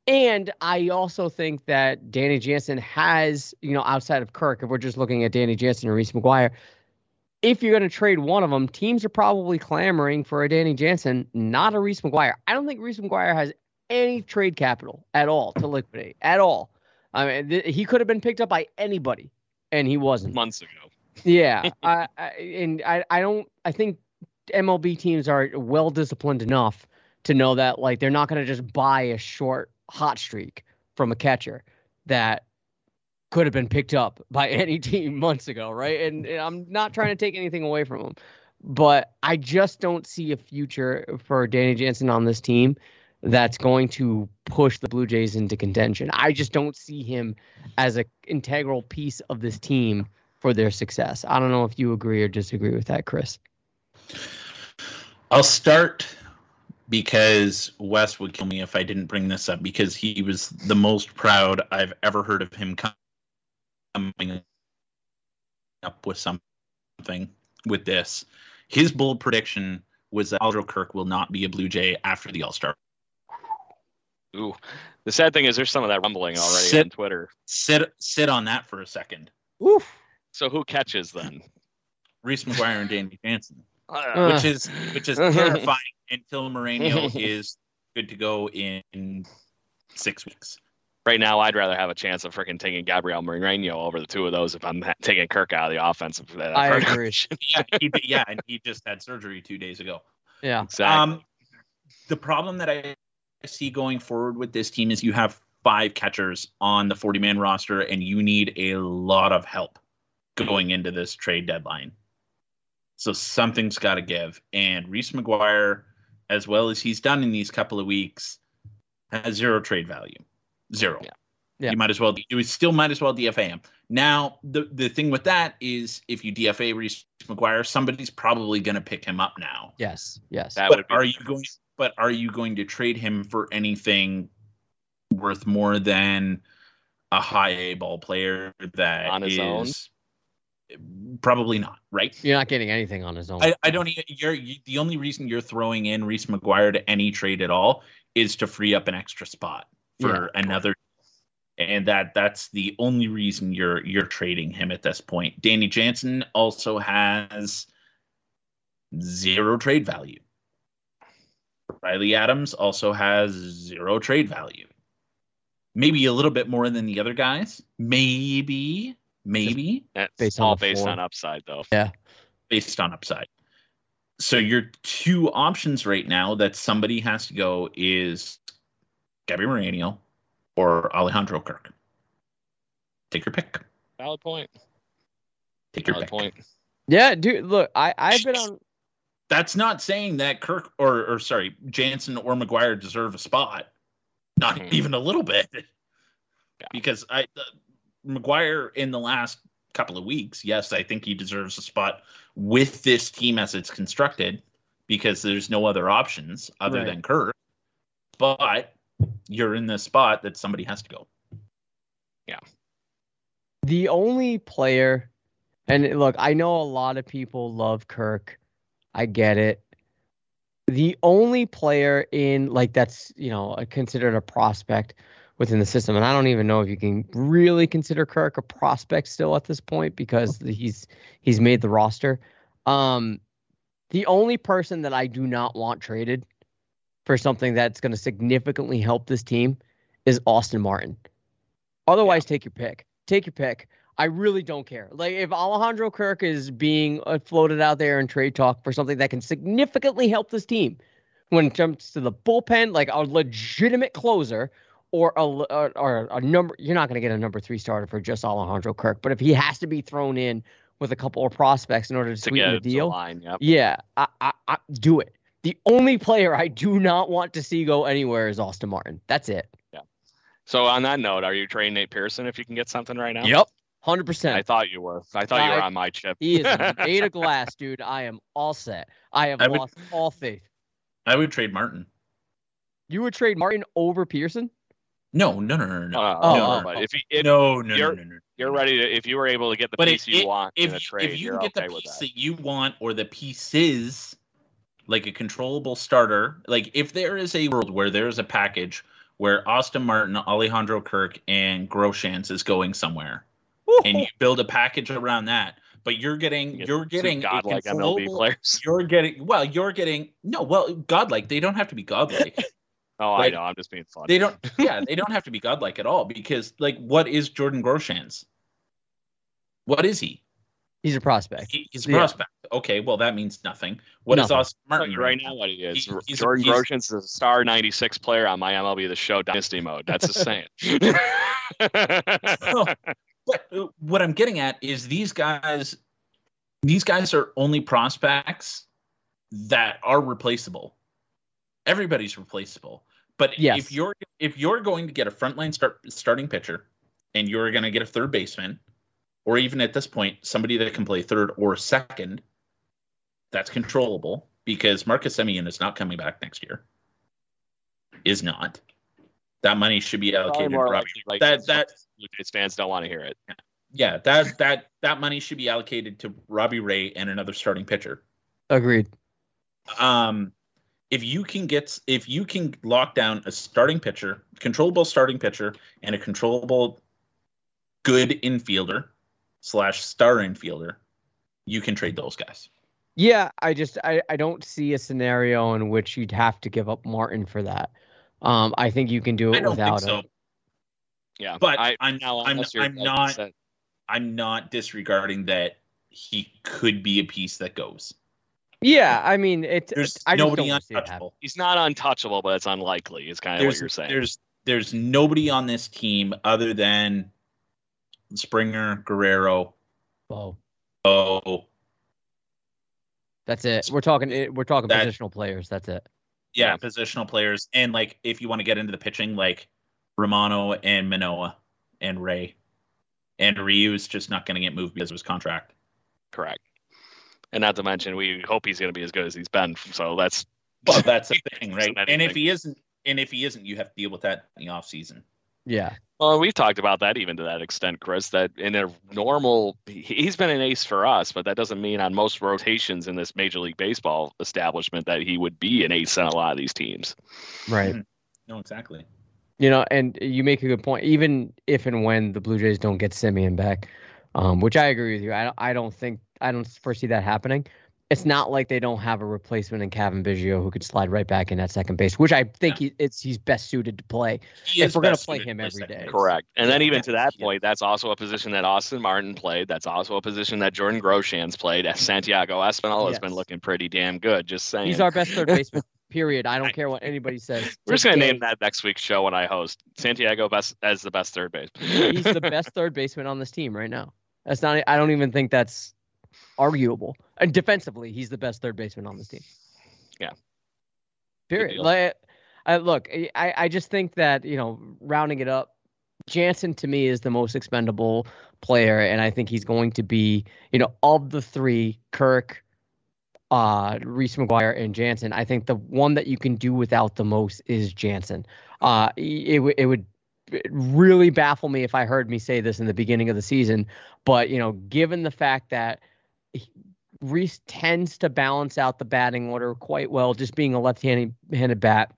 And I also think that Danny Jansen has, you know, outside of Kirk, if we're just looking at Danny Jansen or Reese McGuire, if you're going to trade one of them, teams are probably clamoring for a Danny Jansen, not a Reese McGuire. I don't think Reese McGuire has any trade capital at all to liquidate, at all. I mean, th- he could have been picked up by anybody, and he wasn't. Months ago. yeah, I, I, and I, I don't, I think M L B teams are well-disciplined enough to know that, like, they're not going to just buy a short hot streak from a catcher that could have been picked up by any team months ago, right? And, and I'm not trying to take anything away from him, but I just don't see a future for Danny Jansen on this team that's going to push the Blue Jays into contention. I just don't see him as an integral piece of this team for their success. I don't know if you agree or disagree with that, Chris. I'll start because Wes would kill me if I didn't bring this up, because he was the most proud I've ever heard of him coming up with something with this. His bold prediction was that Alejandro Kirk will not be a Blue Jay after the All-Star. Ooh, the sad thing is there's some of that rumbling already sit, on Twitter. Sit sit on that for a second. Oof. So who catches then? Reese McGuire and Danny Jansen, uh, which is which is terrifying until Moreno is good to go in six weeks. Right now, I'd rather have a chance of freaking taking Gabriel Moreno over the two of those if I'm taking Kirk out of the offensive. For that I agree. yeah, he, yeah, and he just had surgery two days ago. Yeah, exactly. Um, the problem that I see going forward with this team is you have five catchers on the forty-man roster, and you need a lot of help going into this trade deadline. So something's got to give. And Reese McGuire, as well as he's done in these couple of weeks, has zero trade value. Zero. Yeah. Yeah. You might as well, you still might as well D F A him. Now, the, the thing with that is if you D F A Reese McGuire, somebody's probably going to pick him up now. Yes. Yes. That but would be are you going? But are you going to trade him for anything worth more than a high A ball player that on his is own? Probably not, right? You're not getting anything on his own. I, I don't even, you're, you, the only reason you're throwing in Reese McGuire to any trade at all is to free up an extra spot for yeah. another. And that that's the only reason you're, you're trading him at this point. Danny Jansen also has zero trade value. Riley Adams also has zero trade value. Maybe a little bit more than the other guys. Maybe. Maybe. That's based all on based form. on upside, though. Yeah. Based on upside. So your two options right now that somebody has to go is Gabby Moreno or Alejandro Kirk. Take your pick. Valid point. Take your Valid pick. point. Yeah, dude, look, I, I've been on... That's not saying that Kirk or, or sorry, Jansen or McGuire deserve a spot. Not mm-hmm. even a little bit. Yeah. Because I uh, McGuire in the last couple of weeks, yes, I think he deserves a spot with this team as it's constructed because there's no other options other right. than Kirk. But you're in this spot that somebody has to go. Yeah. The only player, and look, I know a lot of people love Kirk. I get it. The only player in, like, that's, you know, considered a prospect within the system, and I don't even know if you can really consider Kirk a prospect still at this point because he's he's made the roster. Um, the only person that I do not want traded for something that's going to significantly help this team is Austin Martin. Otherwise, yeah. take your pick. Take your pick. I really don't care. Like, if Alejandro Kirk is being floated out there in trade talk for something that can significantly help this team when it comes to the bullpen, like a legitimate closer or a, or, or a number, you're not going to get a number three starter for just Alejandro Kirk. But if he has to be thrown in with a couple of prospects in order to, to sweeten the deal, line, yep. yeah, I, I, I do it. The only player I do not want to see go anywhere is Austin Martin. That's it. Yeah. So on that note, are you trading Nate Pearson if you can get something right now? Yep. one hundred percent. I thought you were. I thought I, you were on my chip. He is made of glass, dude. I am all set. I have I would, lost all faith. I would trade Martin. You would trade Martin over Pearson? No, no, no, no, no. Uh, oh, no, no, no. If, he, if no, no, you're, no, no, no, no. You're ready to, if you were able to get the but piece if, you if, want in a trade, if you you're get okay the piece with that. that you want or the pieces, like a controllable starter, like if there is a world where there is a package where Austin Martin, Alejandro Kirk, and Groshans is going somewhere, and you build a package around that, but you're getting you're getting godlike M L B players. You're getting well, you're getting no, well, godlike. They don't have to be godlike. oh, like, I know. I'm just being funny. They don't. Yeah, they don't have to be godlike at all because, like, what is Jordan Groshans? What is he? He's a prospect. He, he's a yeah. prospect. Okay, well, that means nothing. What nothing. is Austin Martin like right now? What he is? He, he's Jordan a, he's, Groshans is a star ninety-six player on my M L B The Show Dynasty mode. That's the same. But what I'm getting at is these guys, these guys are only prospects that are replaceable. Everybody's replaceable. But yes. if you're if you're going to get a frontline start starting pitcher, and you're going to get a third baseman, or even at this point somebody that can play third or second, that's controllable because Marcus Semien is not coming back next year. Is not. That money should be allocated to Robbie. Like, that that Its fans don't want to hear it. Yeah, that that that money should be allocated to Robbie Ray and another starting pitcher. Agreed. Um, if you can get if you can lock down a starting pitcher, controllable starting pitcher, and a controllable good infielder slash star infielder, you can trade those guys. Yeah, I just I, I don't see a scenario in which you'd have to give up Martin for that. Um, I think you can do it I don't without think so. Him. Yeah, but I, I'm I'm I'm not one hundred percent. I'm not disregarding that he could be a piece that goes. Yeah, I mean it's there's I nobody untouchable. He's not untouchable, but it's unlikely. Is kind of there's, what you're saying. There's there's nobody on this team other than Springer, Guerrero, Bo. Bo. That's it. We're talking. We're talking that, positional players. That's it. Yeah, yeah, positional players, and like if you want to get into the pitching, like Romano and Manoa and Ray, and Ryu is just not going to get moved because of his contract. Correct. And not to mention, we hope he's going to be as good as he's been. So that's well, that's the thing, right? And if he isn't, and if he isn't, you have to deal with that in the off season. Yeah. Well, we've talked about that even to that extent, Chris, that in a normal, he's been an ace for us, but that doesn't mean on most rotations in this Major League Baseball establishment that he would be an ace on a lot of these teams. Right. No, exactly. You know, and you make a good point, even if and when the Blue Jays don't get Semien back, um, which I agree with you. I, I don't think, I don't foresee that happening. It's not like they don't have a replacement in Kevin Biggio who could slide right back in at second base, which I think yeah. he, it's he's best suited to play. He if we're going to play him every day. Correct. And then even to that point, that's also a position that Austin Martin played. That's also a position that Jordan Groshans played. Santiago Espinal yes. has been looking pretty damn good, just saying. He's our best third baseman, period. I don't care what anybody says. We're just going to name that next week's show when I host. Santiago best, as the best third baseman. He's the best third baseman on this team right now. That's not. I don't even think that's arguable. And defensively, he's the best third baseman on this team. Yeah. Period. Like, I, look, I, I just think that, you know, rounding it up, Jansen to me is the most expendable player, and I think he's going to be, you know, of the three, Kirk, uh, Reese McGuire, and Jansen, I think the one that you can do without the most is Jansen. Uh, it, w- it would It really baffle me if I heard me say this in the beginning of the season, but, you know, given the fact that Reese tends to balance out the batting order quite well, just being a left-handed handed bat,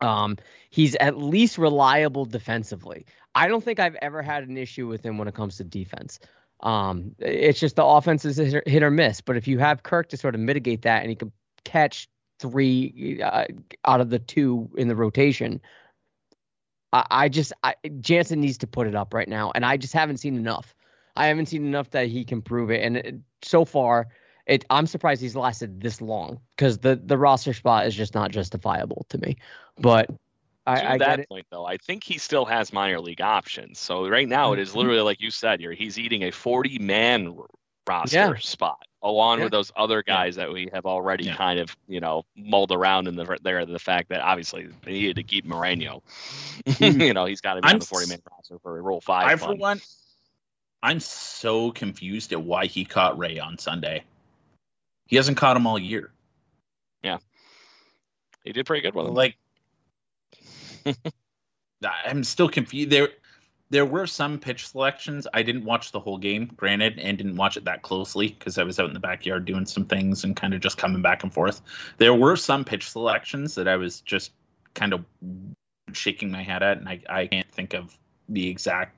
um, he's at least reliable defensively. I don't think I've ever had an issue with him when it comes to defense. Um, it's just the offense is hit or miss, but if you have Kirk to sort of mitigate that and he can catch three uh, out of the two in the rotation, I just I, Jansen needs to put it up right now, and I just haven't seen enough. I haven't seen enough that he can prove it, and it, so far, it I'm surprised he's lasted this long because the, the roster spot is just not justifiable to me. But I, to I that get point, it. though, I think he still has minor league options. So right now, it is literally like you said, you're he's eating a forty man roster yeah. spot along yeah. with those other guys yeah. that we have already yeah. kind of, you know, mulled around in the there. The fact that obviously they needed to keep Moreno, you know, he's got to be I'm on the forty man roster for a Rule five. I, for one, I'm so confused at why he caught Ray on Sunday. He hasn't caught him all year. Yeah. He did pretty good with him. Like, I'm still confused there. There were some pitch selections. I didn't watch the whole game, granted, and didn't watch it that closely because I was out in the backyard doing some things and kind of just coming back and forth. There were some pitch selections that I was just kind of shaking my head at, and I, I can't think of the exact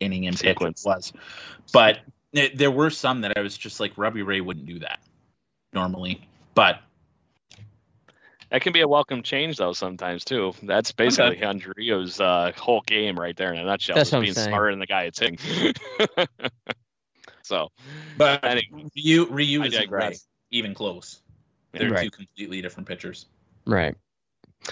inning and pitch it was. But it, there were some that I was just like, Robbie Ray wouldn't do that normally. But that can be a welcome change, though, sometimes, too. That's basically okay. Andrio's uh, whole game right there in a nutshell. That's what being saying. Smarter than the guy it's hitting. so, but anyway, Ryu, Ryu is even close. They're right. two completely different pitchers. Right.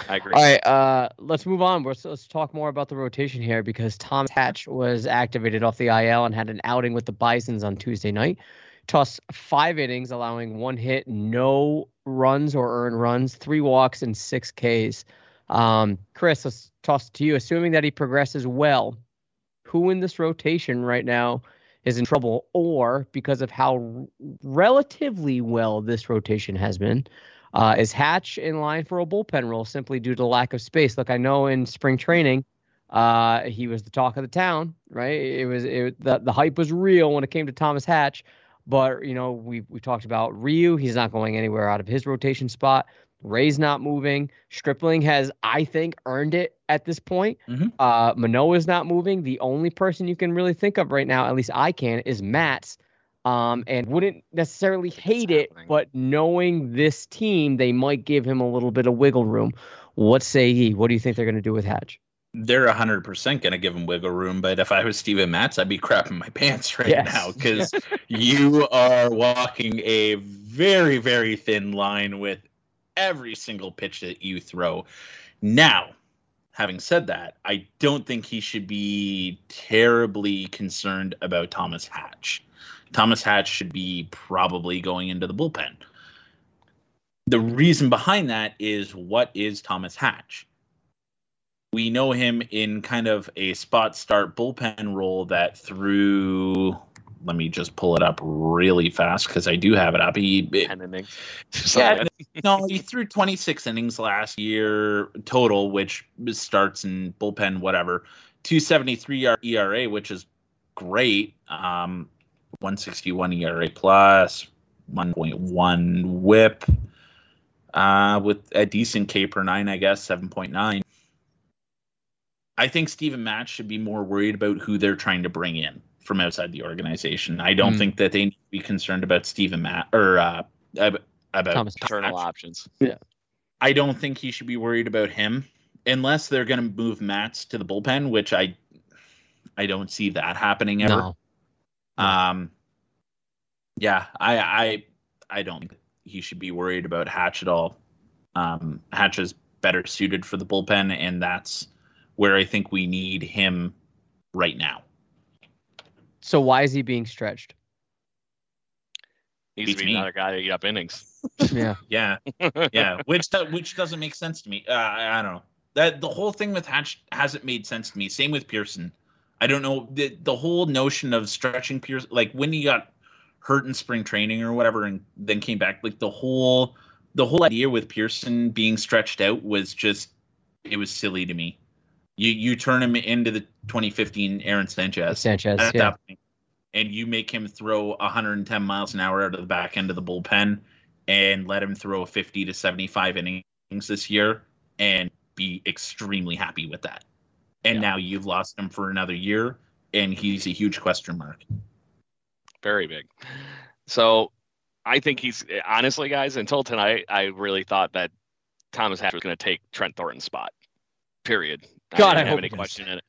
I agree. All right, uh, let's move on. Let's, let's talk more about the rotation here because Tom Hatch was activated off the I L and had an outing with the Bisons on Tuesday night. Tossed five innings, allowing one hit, no runs or earned runs, three walks, and six Ks. Um, Chris, let's toss it to you. Assuming that he progresses well, who in this rotation right now is in trouble, or because of how r- relatively well this rotation has been? Uh, is Hatch in line for a bullpen role simply due to lack of space? Look, I know in spring training, uh, he was the talk of the town, right? It was it, the the hype was real when it came to Thomas Hatch, but you know we we talked about Ryu. He's not going anywhere out of his rotation spot. Ray's not moving. Stripling has, I think, earned it at this point. Mm-hmm. Uh, Manoa's not moving. The only person you can really think of right now, at least I can, is Matz. Um, and wouldn't necessarily hate it, but knowing this team, they might give him a little bit of wiggle room. What say ye? What do you think they're going to do with Hatch? They're one hundred percent going to give him wiggle room, but if I was Steven Matz, I'd be crapping my pants right yes. now because you are walking a very, very thin line with every single pitch that you throw. Now, having said that, I don't think he should be terribly concerned about Thomas Hatch. Thomas Hatch should be probably going into the bullpen. The reason behind that is, what is Thomas Hatch? We know him in kind of a spot start bullpen role that through, let me just pull it up really fast because I do have it up. He, it, yeah, no, he threw twenty-six innings last year total, which starts in bullpen, whatever. two seventy-three E R A, which is great. Um, one sixty-one E R A plus, one point one whip, uh, with a decent K per nine, I guess, seven point nine. I think Steven Matz should be more worried about who they're trying to bring in from outside the organization. I don't mm. think that they need to be concerned about Steven Matz or uh, about Thomas internal options. Yeah, I don't think he should be worried about him unless they're going to move Matz to the bullpen, which I, I don't see that happening ever. No. Um, yeah, I, I, I don't think he should be worried about Hatch at all. Um, Hatch is better suited for the bullpen, and that's where I think we need him right now. So why is he being stretched? He's being another guy to eat up innings. Yeah. yeah. Yeah. Which, which doesn't make sense to me. Uh, I don't know that the whole thing with Hatch hasn't made sense to me. Same with Pearson. I don't know, the, the whole notion of stretching Pearson, like when he got hurt in spring training or whatever and then came back, like the whole the whole idea with Pearson being stretched out was just, it was silly to me. You you turn him into the twenty fifteen Aaron Sanchez, Sanchez at yeah. that point, and you make him throw one hundred ten miles an hour out of the back end of the bullpen and let him throw fifty to seventy-five innings this year and be extremely happy with that. And yeah. now you've lost him for another year, and he's a huge question mark. Very big. So I think he's, honestly, guys, until tonight, I really thought that Thomas Hatch was going to take Trent Thornton's spot, period. God, I didn't I have any question in it.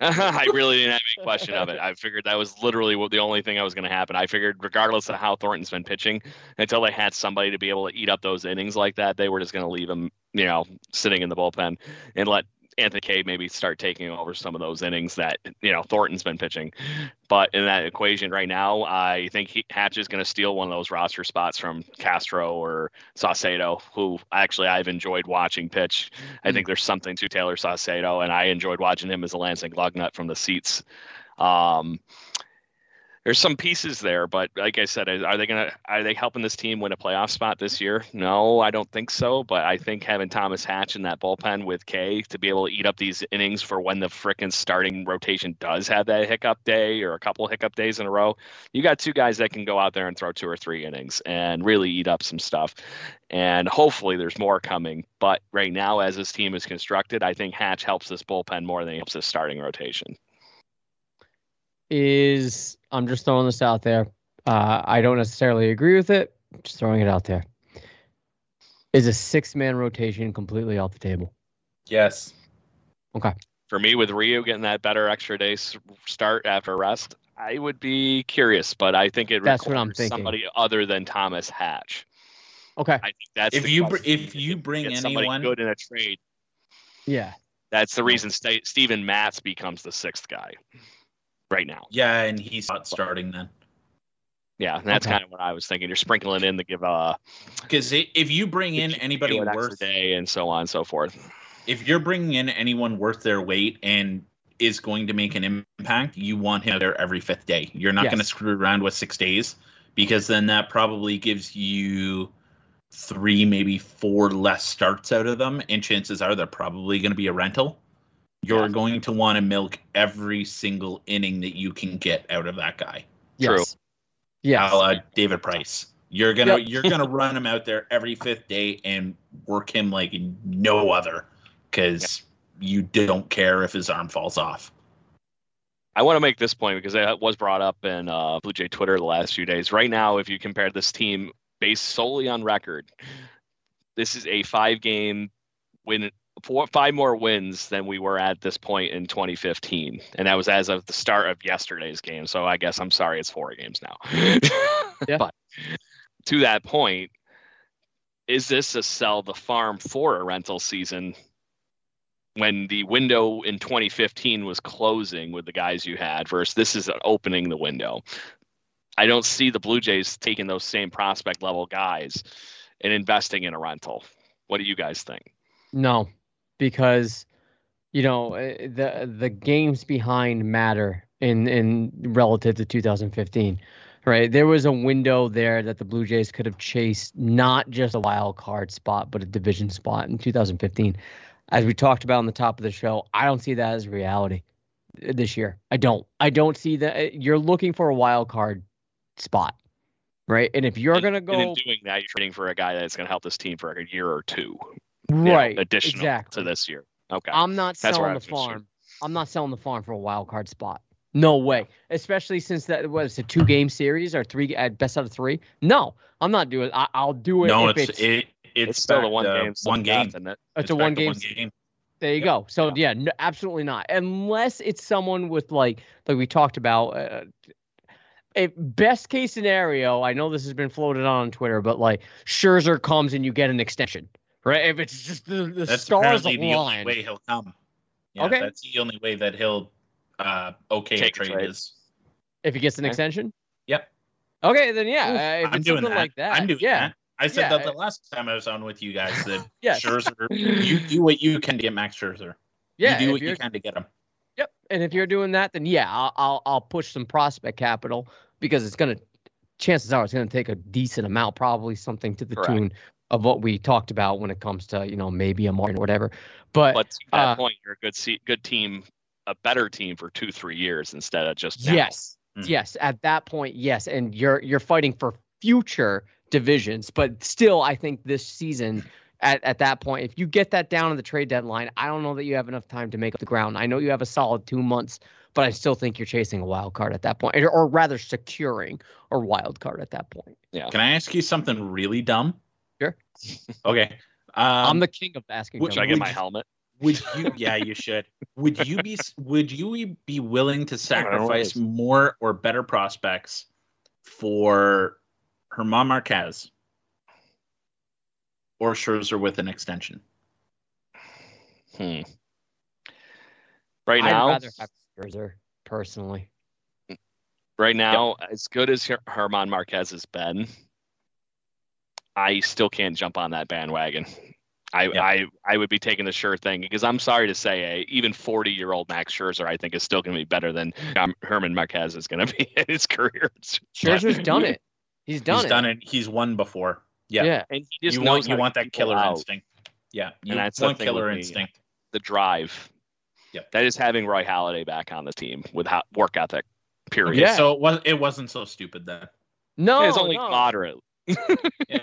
I really didn't have any question of it. I figured that was literally what, the only thing that was going to happen. I figured regardless of how Thornton's been pitching, until they had somebody to be able to eat up those innings like that, they were just going to leave him, you know, sitting in the bullpen and let Anthony K maybe start taking over some of those innings that, you know, Thornton's been pitching. But in that equation right now, I think he, Hatch is going to steal one of those roster spots from Castro or Saucedo, who actually I've enjoyed watching pitch. I think there's something to Taylor Saucedo, and I enjoyed watching him as a Lansing Lugnut from the seats. Um, There's some pieces there, but like I said, are they gonna are they helping this team win a playoff spot this year? No, I don't think so. But I think having Thomas Hatch in that bullpen with K to be able to eat up these innings for when the frickin' starting rotation does have that hiccup day or a couple hiccup days in a row, you got two guys that can go out there and throw two or three innings and really eat up some stuff. And hopefully there's more coming. But right now, as this team is constructed, I think Hatch helps this bullpen more than he helps this starting rotation. Is I'm just throwing this out there. Uh, I don't necessarily agree with it. Just throwing it out there. Is a six-man rotation completely off the table? Yes. Okay. For me, with Ryu getting that better extra day start after rest, I would be curious, but I think it That's requires what I'm thinking. Somebody other than Thomas Hatch. Okay. I think that's if you br- if you bring anyone good in a trade. Yeah. That's the reason St- Steven Matz becomes the sixth guy right now. Yeah, and he's not starting then. Yeah, and that's okay. Kind of what I was thinking. You're sprinkling in to give a because if you bring in anybody worth day and so on and so forth. If you're bringing in anyone worth their weight and is going to make an impact, you want him there every fifth day. You're not yes. going to screw around with six days because then that probably gives you three, maybe four less starts out of them, and chances are they're probably going to be a rental. You're yeah. going to want to milk every single inning that you can get out of that guy. Yes. True. Yeah, uh, David Price. You're gonna yep. you're gonna run him out there every fifth day and work him like no other, because yeah. you don't care if his arm falls off. I want to make this point because it was brought up in uh, Blue Jay Twitter the last few days. Right now, if you compare this team based solely on record, this is a five-game win, four, five more wins than we were at this point in twenty fifteen, and that was as of the start of yesterday's game. So I guess I'm sorry, it's four games now. yeah. But to that point, is this a sell the farm for a rental season when the window in twenty fifteen was closing with the guys you had versus this is opening the window? I don't see the Blue Jays taking those same prospect level guys and investing in a rental. What do you guys think? No, because, you know, the the games behind matter in, in relative to two thousand fifteen, right? There was a window there that the Blue Jays could have chased not just a wild card spot, but a division spot in two thousand fifteen. As we talked about on the top of the show, I don't see that as reality this year. I don't. I don't see that. You're looking for a wild card spot, right? And if you're going to go... And in doing that, you're trading for a guy that's going to help this team for a year or two. Right. You know, additional exactly. to this year. Okay. I'm not that's selling the farm. Concerned. I'm not selling the farm for a wild card spot. No way. Especially since that was a two game series or three at best out of three. No, I'm not doing. I, I'll do it. No, if it's, it's, it, it's it's still a one game. One game. It? It's, it's a one game. One game. There you yep. go. So yeah, yeah no, absolutely not. Unless it's someone with like like we talked about. Uh, If best case scenario, I know this has been floated on, on Twitter, but like Scherzer comes and you get an extension, right? If it's just the, the that's stars align. The only way he'll come. Yeah, okay. That's the only way that he'll uh, okay a trade, trade is. If he gets an okay. extension? Yep. Okay, then yeah. Oof, uh, if I'm it's doing something that. like that. I'm doing yeah. that. I said yeah, that the it, last time I was on with you guys that yes. Scherzer, you do what you can to get Max Scherzer. Yeah. You do what you can to get him. Yep. And if you're doing that, then yeah, I'll I'll, I'll push some prospect capital. Because it's going to, chances are it's going to take a decent amount, probably something to the Correct. tune of what we talked about when it comes to, you know, maybe a Martin or whatever. But, but to that uh, point, you're a good se- good team, a better team for two, three years instead of just now. Yes, mm. yes. At that point, yes. And you're you're fighting for future divisions. But still, I think this season, at, at that point, if you get that down in the trade deadline, I don't know that you have enough time to make up the ground. I know you have a solid two months but I still think you're chasing a wild card at that point, or, or rather securing a wild card at that point. Yeah. Can I ask you something really dumb? Sure. Okay. Um, I'm the king of asking. Would, should I get my helmet? Would you? Yeah, you should. Would you be? Would you be willing to sacrifice more or better prospects for Germán Marquez or Scherzer with an extension? Hmm. Right now. I'd rather have- Scherzer, personally. Right now, yep. as good as Her- Germán Marquez has been, I still can't jump on that bandwagon. I, yep. I, I would be taking the sure thing because I'm sorry to say, uh, even forty-year-old Max Scherzer, I think, is still going to be better than um, Germán Marquez is going to be in his career. Scherzer's done it. He's done He's it. He's done it. He's won before. Yeah. yeah. And he just you knows want, you want that killer out. instinct. Yeah. You and that's want killer instinct. Me, the drive. Yep. That is having Roy Halladay back on the team with ho- work ethic, period. Yeah. So it, was, it wasn't so stupid then. No, it's only no. moderate. yeah.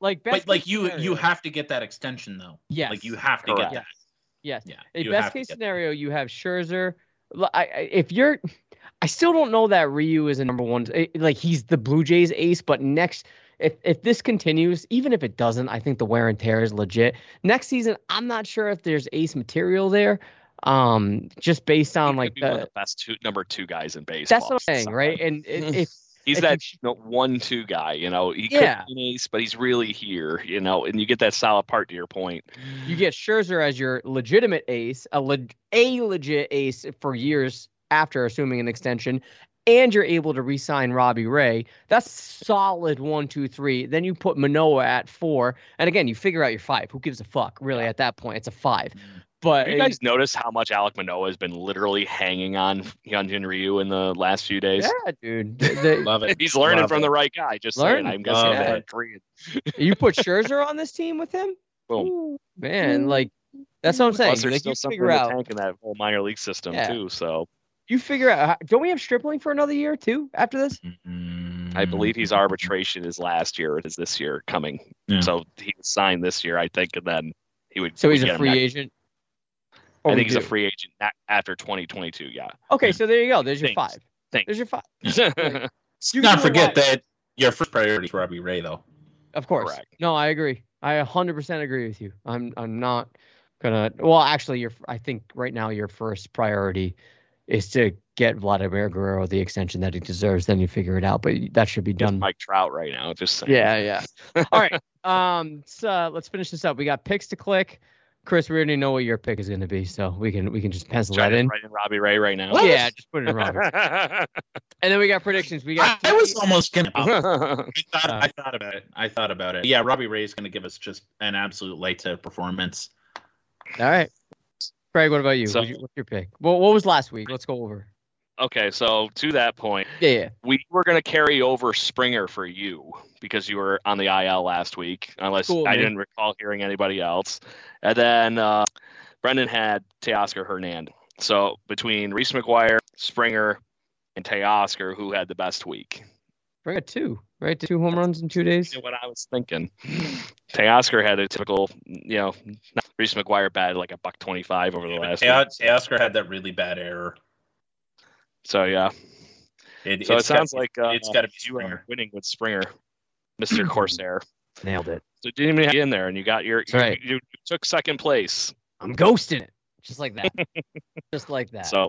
Like, best but, like you, scenario. you have to get that extension though. Yes. Like you have to Correct. get that. Yes. yes. Yeah. In best case scenario, that. you have Scherzer. I, I, if you're, I still don't know that Ryu is a number one. Like he's the Blue Jays ace, but next. If if this continues, even if it doesn't, I think the wear and tear is legit. Next season, I'm not sure if there's ace material there. Um, just based on like the, the best two, number two guys in baseball. That's what I'm saying, right? And it, if He's that you know, one two guy, you know. He yeah. could be an ace, but he's really here, you know, and you get that solid part to your point. You get Scherzer as your legitimate ace, a, le- a legit ace for years after assuming an extension, and you're able to re-sign Robbie Ray. That's solid one, two, three. Then you put Manoah at four. And again, you figure out your five. Who gives a fuck, really, at that point? It's a five. But you guys notice how much Alec Manoah has been literally hanging on Hyunjin Ryu in the last few days? Yeah, dude. The, love it. He's learning love from it. the right guy. Just Learn. saying. I'm guessing that. You put Scherzer on this team with him? Boom. Ooh, man, like, that's what I'm saying. Plus, there's like, still something in the tank in that whole minor league system, yeah. too. So you figure out, how, don't we have Stripling for another year, too, after this? I believe his arbitration is last year. It is this year coming. Yeah. So he signed this year, I think, and then he would. So he's a free agent? I think he's a free agent after twenty twenty-two, yeah. Okay, so there you go. There's your Thanks. five. Thanks. There's your five. Like, you not forget that your first priority is Robbie Ray, though. Of course. Correct. No, I agree. I one hundred percent agree with you. I'm I'm not going to... Well, actually, you're, I think right now your first priority is to get Vladimir Guerrero the extension that he deserves. Then you figure it out, but that should be done. With Mike Trout right now. Just saying. Yeah, yeah. All right. Um. So let's finish this up. We got picks to click. Chris, we already know what your pick is going to be, so we can we can just pencil Try that in. Right in Robbie Ray right now. What? Yeah, just put it in Robbie. And then we got predictions. We got. I, I was almost gonna. I thought uh, I thought about it. I thought about it. Yeah, Robbie Ray is going to give us just an absolute lights out performance. All right, Craig, what about you? So, what's your pick? Well, what was last week? Let's go over. Okay, so to that point, yeah, yeah. we were going to carry over Springer for you because you were on the I L last week, unless cool, I man. didn't recall hearing anybody else. And then uh, Brendan had Teoscar Hernandez. So between Reese McGuire, Springer, and Teoscar, who had the best week? Springer two, right? Two home runs in two days? That's what I was thinking. Teoscar had a typical, you know, Reese McGuire batted like a buck twenty-five over the last yeah, week. Teoscar had that really bad error. So, yeah. It, so it sounds gotta, like uh, it's got to be Springer winning with Springer, Mister Corsair. Nailed it. So, didn't even get in there, and you got your. You, right. you, you took second place. I'm ghosting it. Just like that. Just like that. So,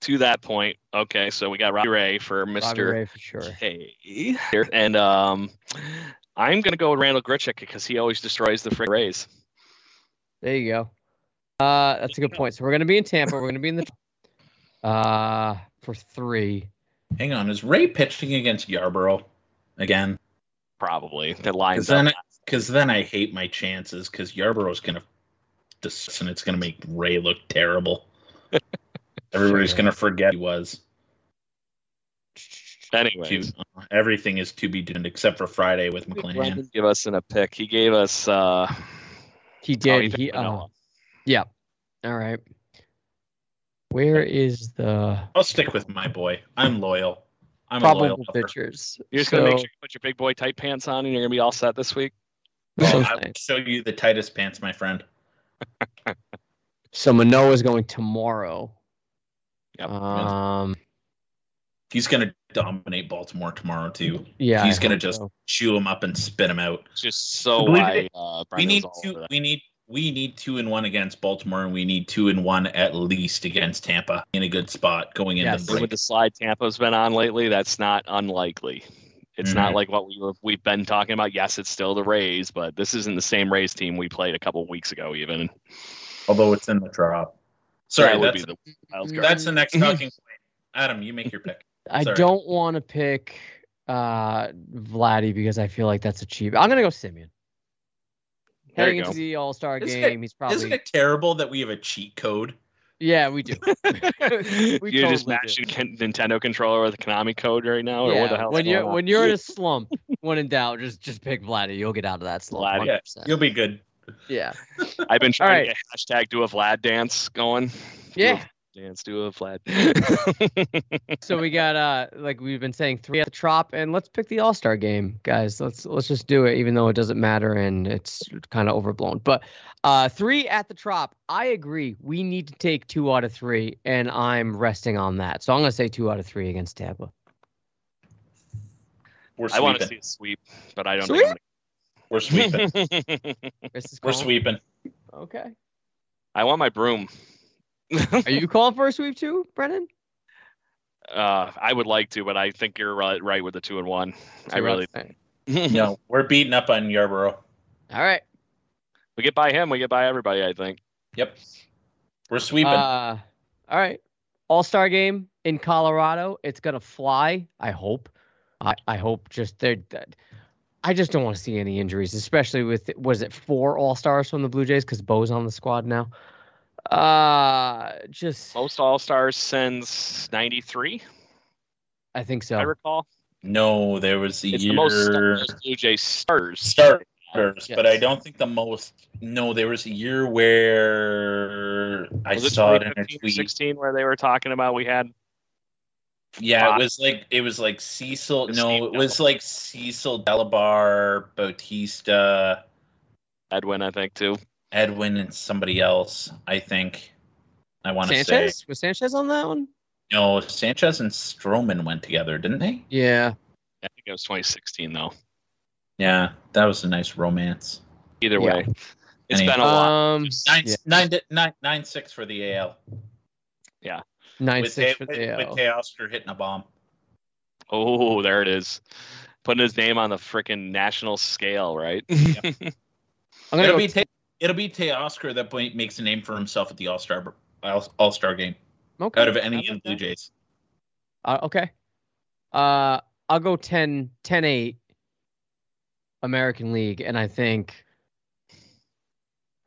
to that point, okay, so we got Robbie Ray for Mister Robbie Ray for sure. K. And um, I'm going to go with Randal Grichuk because he always destroys the friggin' Rays. There you go. Uh, that's a good point. So, we're going to be in Tampa. We're going to be in the. Uh, for three. Hang on, is Ray pitching against Yarborough again? Probably. That lines up. Because then I hate my chances, because Yarborough's going to dis- and it's going to make Ray look terrible. Everybody's sure. going to forget he was. Anyway, everything is to be done except for Friday with McClanahan. He gave us in a pick. He gave us... Uh... He did. Oh, he, he uh, yeah. All right. Where is the... I'll stick with my boy. I'm loyal. I'm Probable a loyal pitchers. You're just so... going to make sure you put your big boy tight pants on and you're going to be all set this week? Well, I'll nice. show you the tightest pants, my friend. So Manoah's going tomorrow. Yep. Um, He's going to dominate Baltimore tomorrow, too. Yeah. He's going to just so. chew him up and spit him out. Just so why uh, we need to... We need... We need two and one against Baltimore, and we need two and one at least against Tampa in a good spot going into yes, the break. With the slide Tampa's been on lately, that's not unlikely. It's mm-hmm. not like what we were, we've been talking about. Yes, it's still the Rays, but this isn't the same Rays team we played a couple weeks ago even. Although it's in the drop. Sorry, that that's, would be the, the that's the next talking point. Adam, you make your pick. Sorry. I don't want to pick uh, Vladdy because I feel like that's a cheap. I'm going to go Semien. Heading into the All-Star isn't game, it, he's probably... Isn't it terrible that we have a cheat code? Yeah, we do. we you're totally just matching Nintendo controller with a Konami code right now? Yeah. Or what the hell when, you're, when you're in a slump, when in doubt, just just pick Vladdy. You'll get out of that slump. Yeah, you'll be good. Yeah. I've been trying right. to get hashtag do a Vlad dance going. Yeah. Do a dance, do a Vlad. So we got, uh, like we've been saying, three at the Trop, and let's pick the All-Star game, guys. Let's let's just do it, even though it doesn't matter and it's kind of overblown. But uh, three at the Trop, I agree. We need to take two out of three, and I'm resting on that. So I'm going to say two out of three against Tampa. We're I want to see a sweep, but I don't sweep? know. We're sweeping. We're sweeping. Okay. I want my broom. Are you calling for a sweep too, Brennan? Uh, I would like to, but I think you're right, right with the two and one. That's I really think. No, we're beating up on Yarborough. All right. We get by him. We get by everybody, I think. Yep. We're sweeping. Uh, all right. All-Star game in Colorado. It's going to fly, I hope. I, I hope just they're dead. I just don't want to see any injuries, especially with, was it four All-Stars from the Blue Jays? Because Bo's on the squad now. Uh, just most All-Stars since ninety-three. I think so. I recall. No, there was the it's year. The most stars, Blue Jays starters. Starters, yes. But I don't think the most. No, there was a year where I was saw it, it in a tweet. sixteen where they were talking about we had. Yeah, Fox. It was like it was like Cecil. No, it was like Cecil, Delabar, Bautista, Edwin. I think too. Edwin and somebody else. I think. I want to say was Sanchez on that one. No, Sanchez and Stroman went together, didn't they? Yeah. I think it was twenty sixteen, though. Yeah, that was a nice romance. Either way, yeah. it's anyway. been a while. Um, nine, yeah. nine, nine, nine, six for the A L. Yeah. nine six for the A L. With Teoscar hitting a bomb. Oh, there it is. Putting his name on the freaking national scale, right? Yep. I'm it'll, go be t- t- it'll be Teoscar that makes a name for himself at the All-Star All-Star game. Okay. Out of any of the Blue Jays. Uh, okay. Uh, I'll go ten eight American League, and I think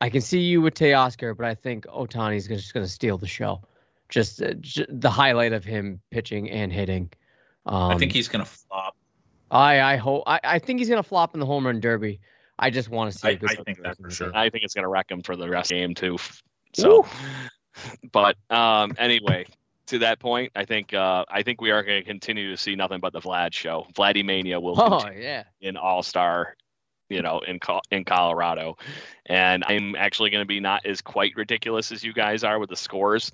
I can see you with Teoscar, but I think Otani's just going to steal the show. Just uh, j- the highlight of him pitching and hitting. Um, I think he's going to flop. I I hope I, I think he's going to flop in the home run derby. I just want to see. I, I think that's for sure. I think it's going to wreck him for the rest of the game too. So. Ooh. But um, anyway, to that point, I think uh, I think we are going to continue to see nothing but the Vlad show. Vladdy Mania will continue oh, yeah. in All-Star, you know, in Col- in Colorado. And I'm actually going to be not as quite ridiculous as you guys are with the scores.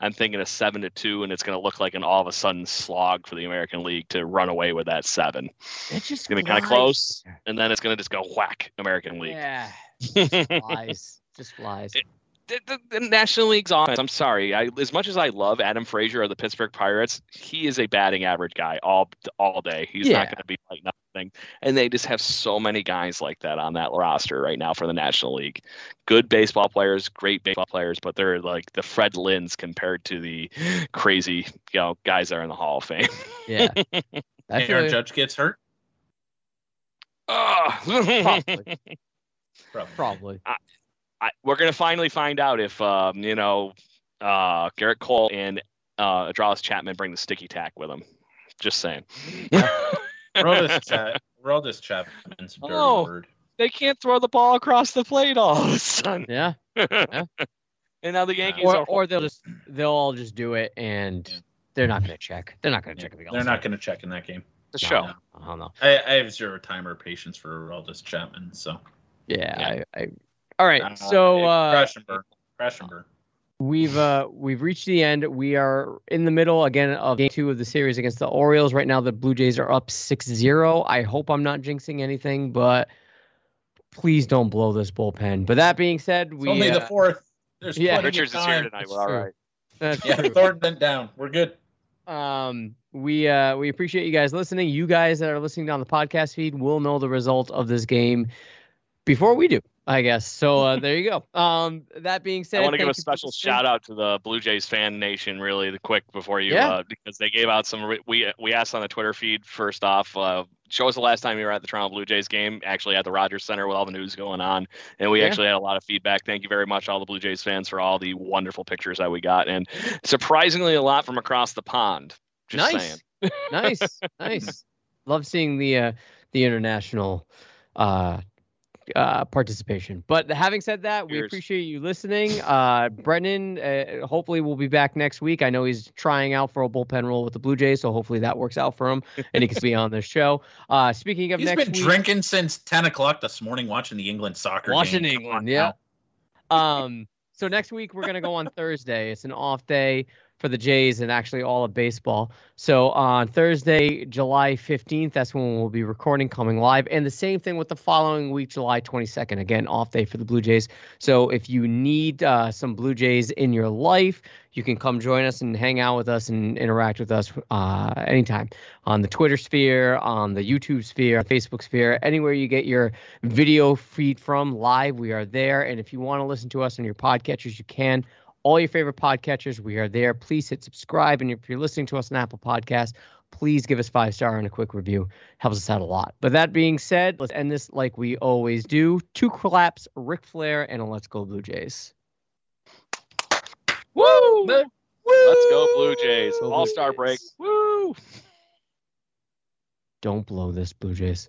I'm thinking a seven to two, and it's going to look like an all of a sudden slog for the American League to run away with that seven. It's just going to be kind of close, and then it's going to just go whack American League. Yeah, just flies, just flies. It, The, the, the National League's offense, I'm sorry. I, as much as I love Adam Frazier of the Pittsburgh Pirates, he is a batting average guy all all day. He's yeah. not going to be like nothing. And they just have so many guys like that on that roster right now for the National League. Good baseball players, great baseball players, but they're like the Fred Lynns compared to the crazy, you know, guys that are in the Hall of Fame. Yeah. Aaron Judge gets hurt? Uh, Probably. Probably. I, I, we're going to finally find out if, um, you know, uh, Garrett Cole and uh, Adolis Chapman bring the sticky tack with them. Just saying. Roldis Chapman's a dirty oh, word. They can't throw the ball across the plate all of a sudden. Yeah. yeah. And now the Yankees or, are... Or they'll, just, they'll all just do it, and yeah. they're not going to check. They're not going to yeah, check. The they're not going to check in that game. The no, show. No. Oh, no. I, I have zero time or patience for Roldis Chapman, so... Yeah, yeah. I... I All right, uh, so uh, crash and burn. Crash and burn. We've uh, we've reached the end. We are in the middle again of game two of the series against the Orioles. Right now, the Blue Jays are up six zero. I hope I'm not jinxing anything, but please don't blow this bullpen. But that being said, we it's only uh, the fourth. There's yeah, Richards is here tonight. We're all right. That's yeah, Thornton down. We're good. Um, we uh, we appreciate you guys listening. You guys that are listening on the podcast feed will know the result of this game before we do. I guess. So uh, there you go. Um, that being said, I want to give a special shout out to the Blue Jays fan nation really quick before you, yeah. uh, because they gave out some, we, we asked on the Twitter feed, first off, uh, show us the last time you were at the Toronto Blue Jays game, actually at the Rogers Center with all the news going on. And we yeah. actually had a lot of feedback. Thank you very much, all the Blue Jays fans, for all the wonderful pictures that we got. And surprisingly a lot from across the pond. Just nice. Saying. nice. Nice. Love seeing the, uh, the international, uh, Uh, participation. But having said that, Cheers. We appreciate you listening. Uh, Brendan, uh, hopefully will be back next week. I know he's trying out for a bullpen role with the Blue Jays, so hopefully that works out for him and he can be on this show. Uh, speaking of he's next week, he's been drinking since ten o'clock this morning, watching the England soccer watching game. Watching England, yeah. um, so next week we're going to go on Thursday. It's an off day. for the Jays and actually all of baseball. So on Thursday, July fifteenth, that's when we'll be recording, coming live. And the same thing with the following week, July twenty-second. Again, off day for the Blue Jays. So if you need uh, some Blue Jays in your life, you can come join us and hang out with us and interact with us uh, anytime on the Twitter sphere, on the YouTube sphere, Facebook sphere, anywhere you get your video feed from live. We are there. And if you want to listen to us on your podcatchers, you can. All your favorite podcatchers, we are there. Please hit subscribe. And if you're listening to us on Apple Podcasts, please give us five star and a quick review. Helps us out a lot. But that being said, let's end this like we always do. Two claps, Ric Flair, and a Let's Go Blue Jays. Woo! Woo! Let's go Blue Jays. All-Star break. Woo! Don't blow this, Blue Jays.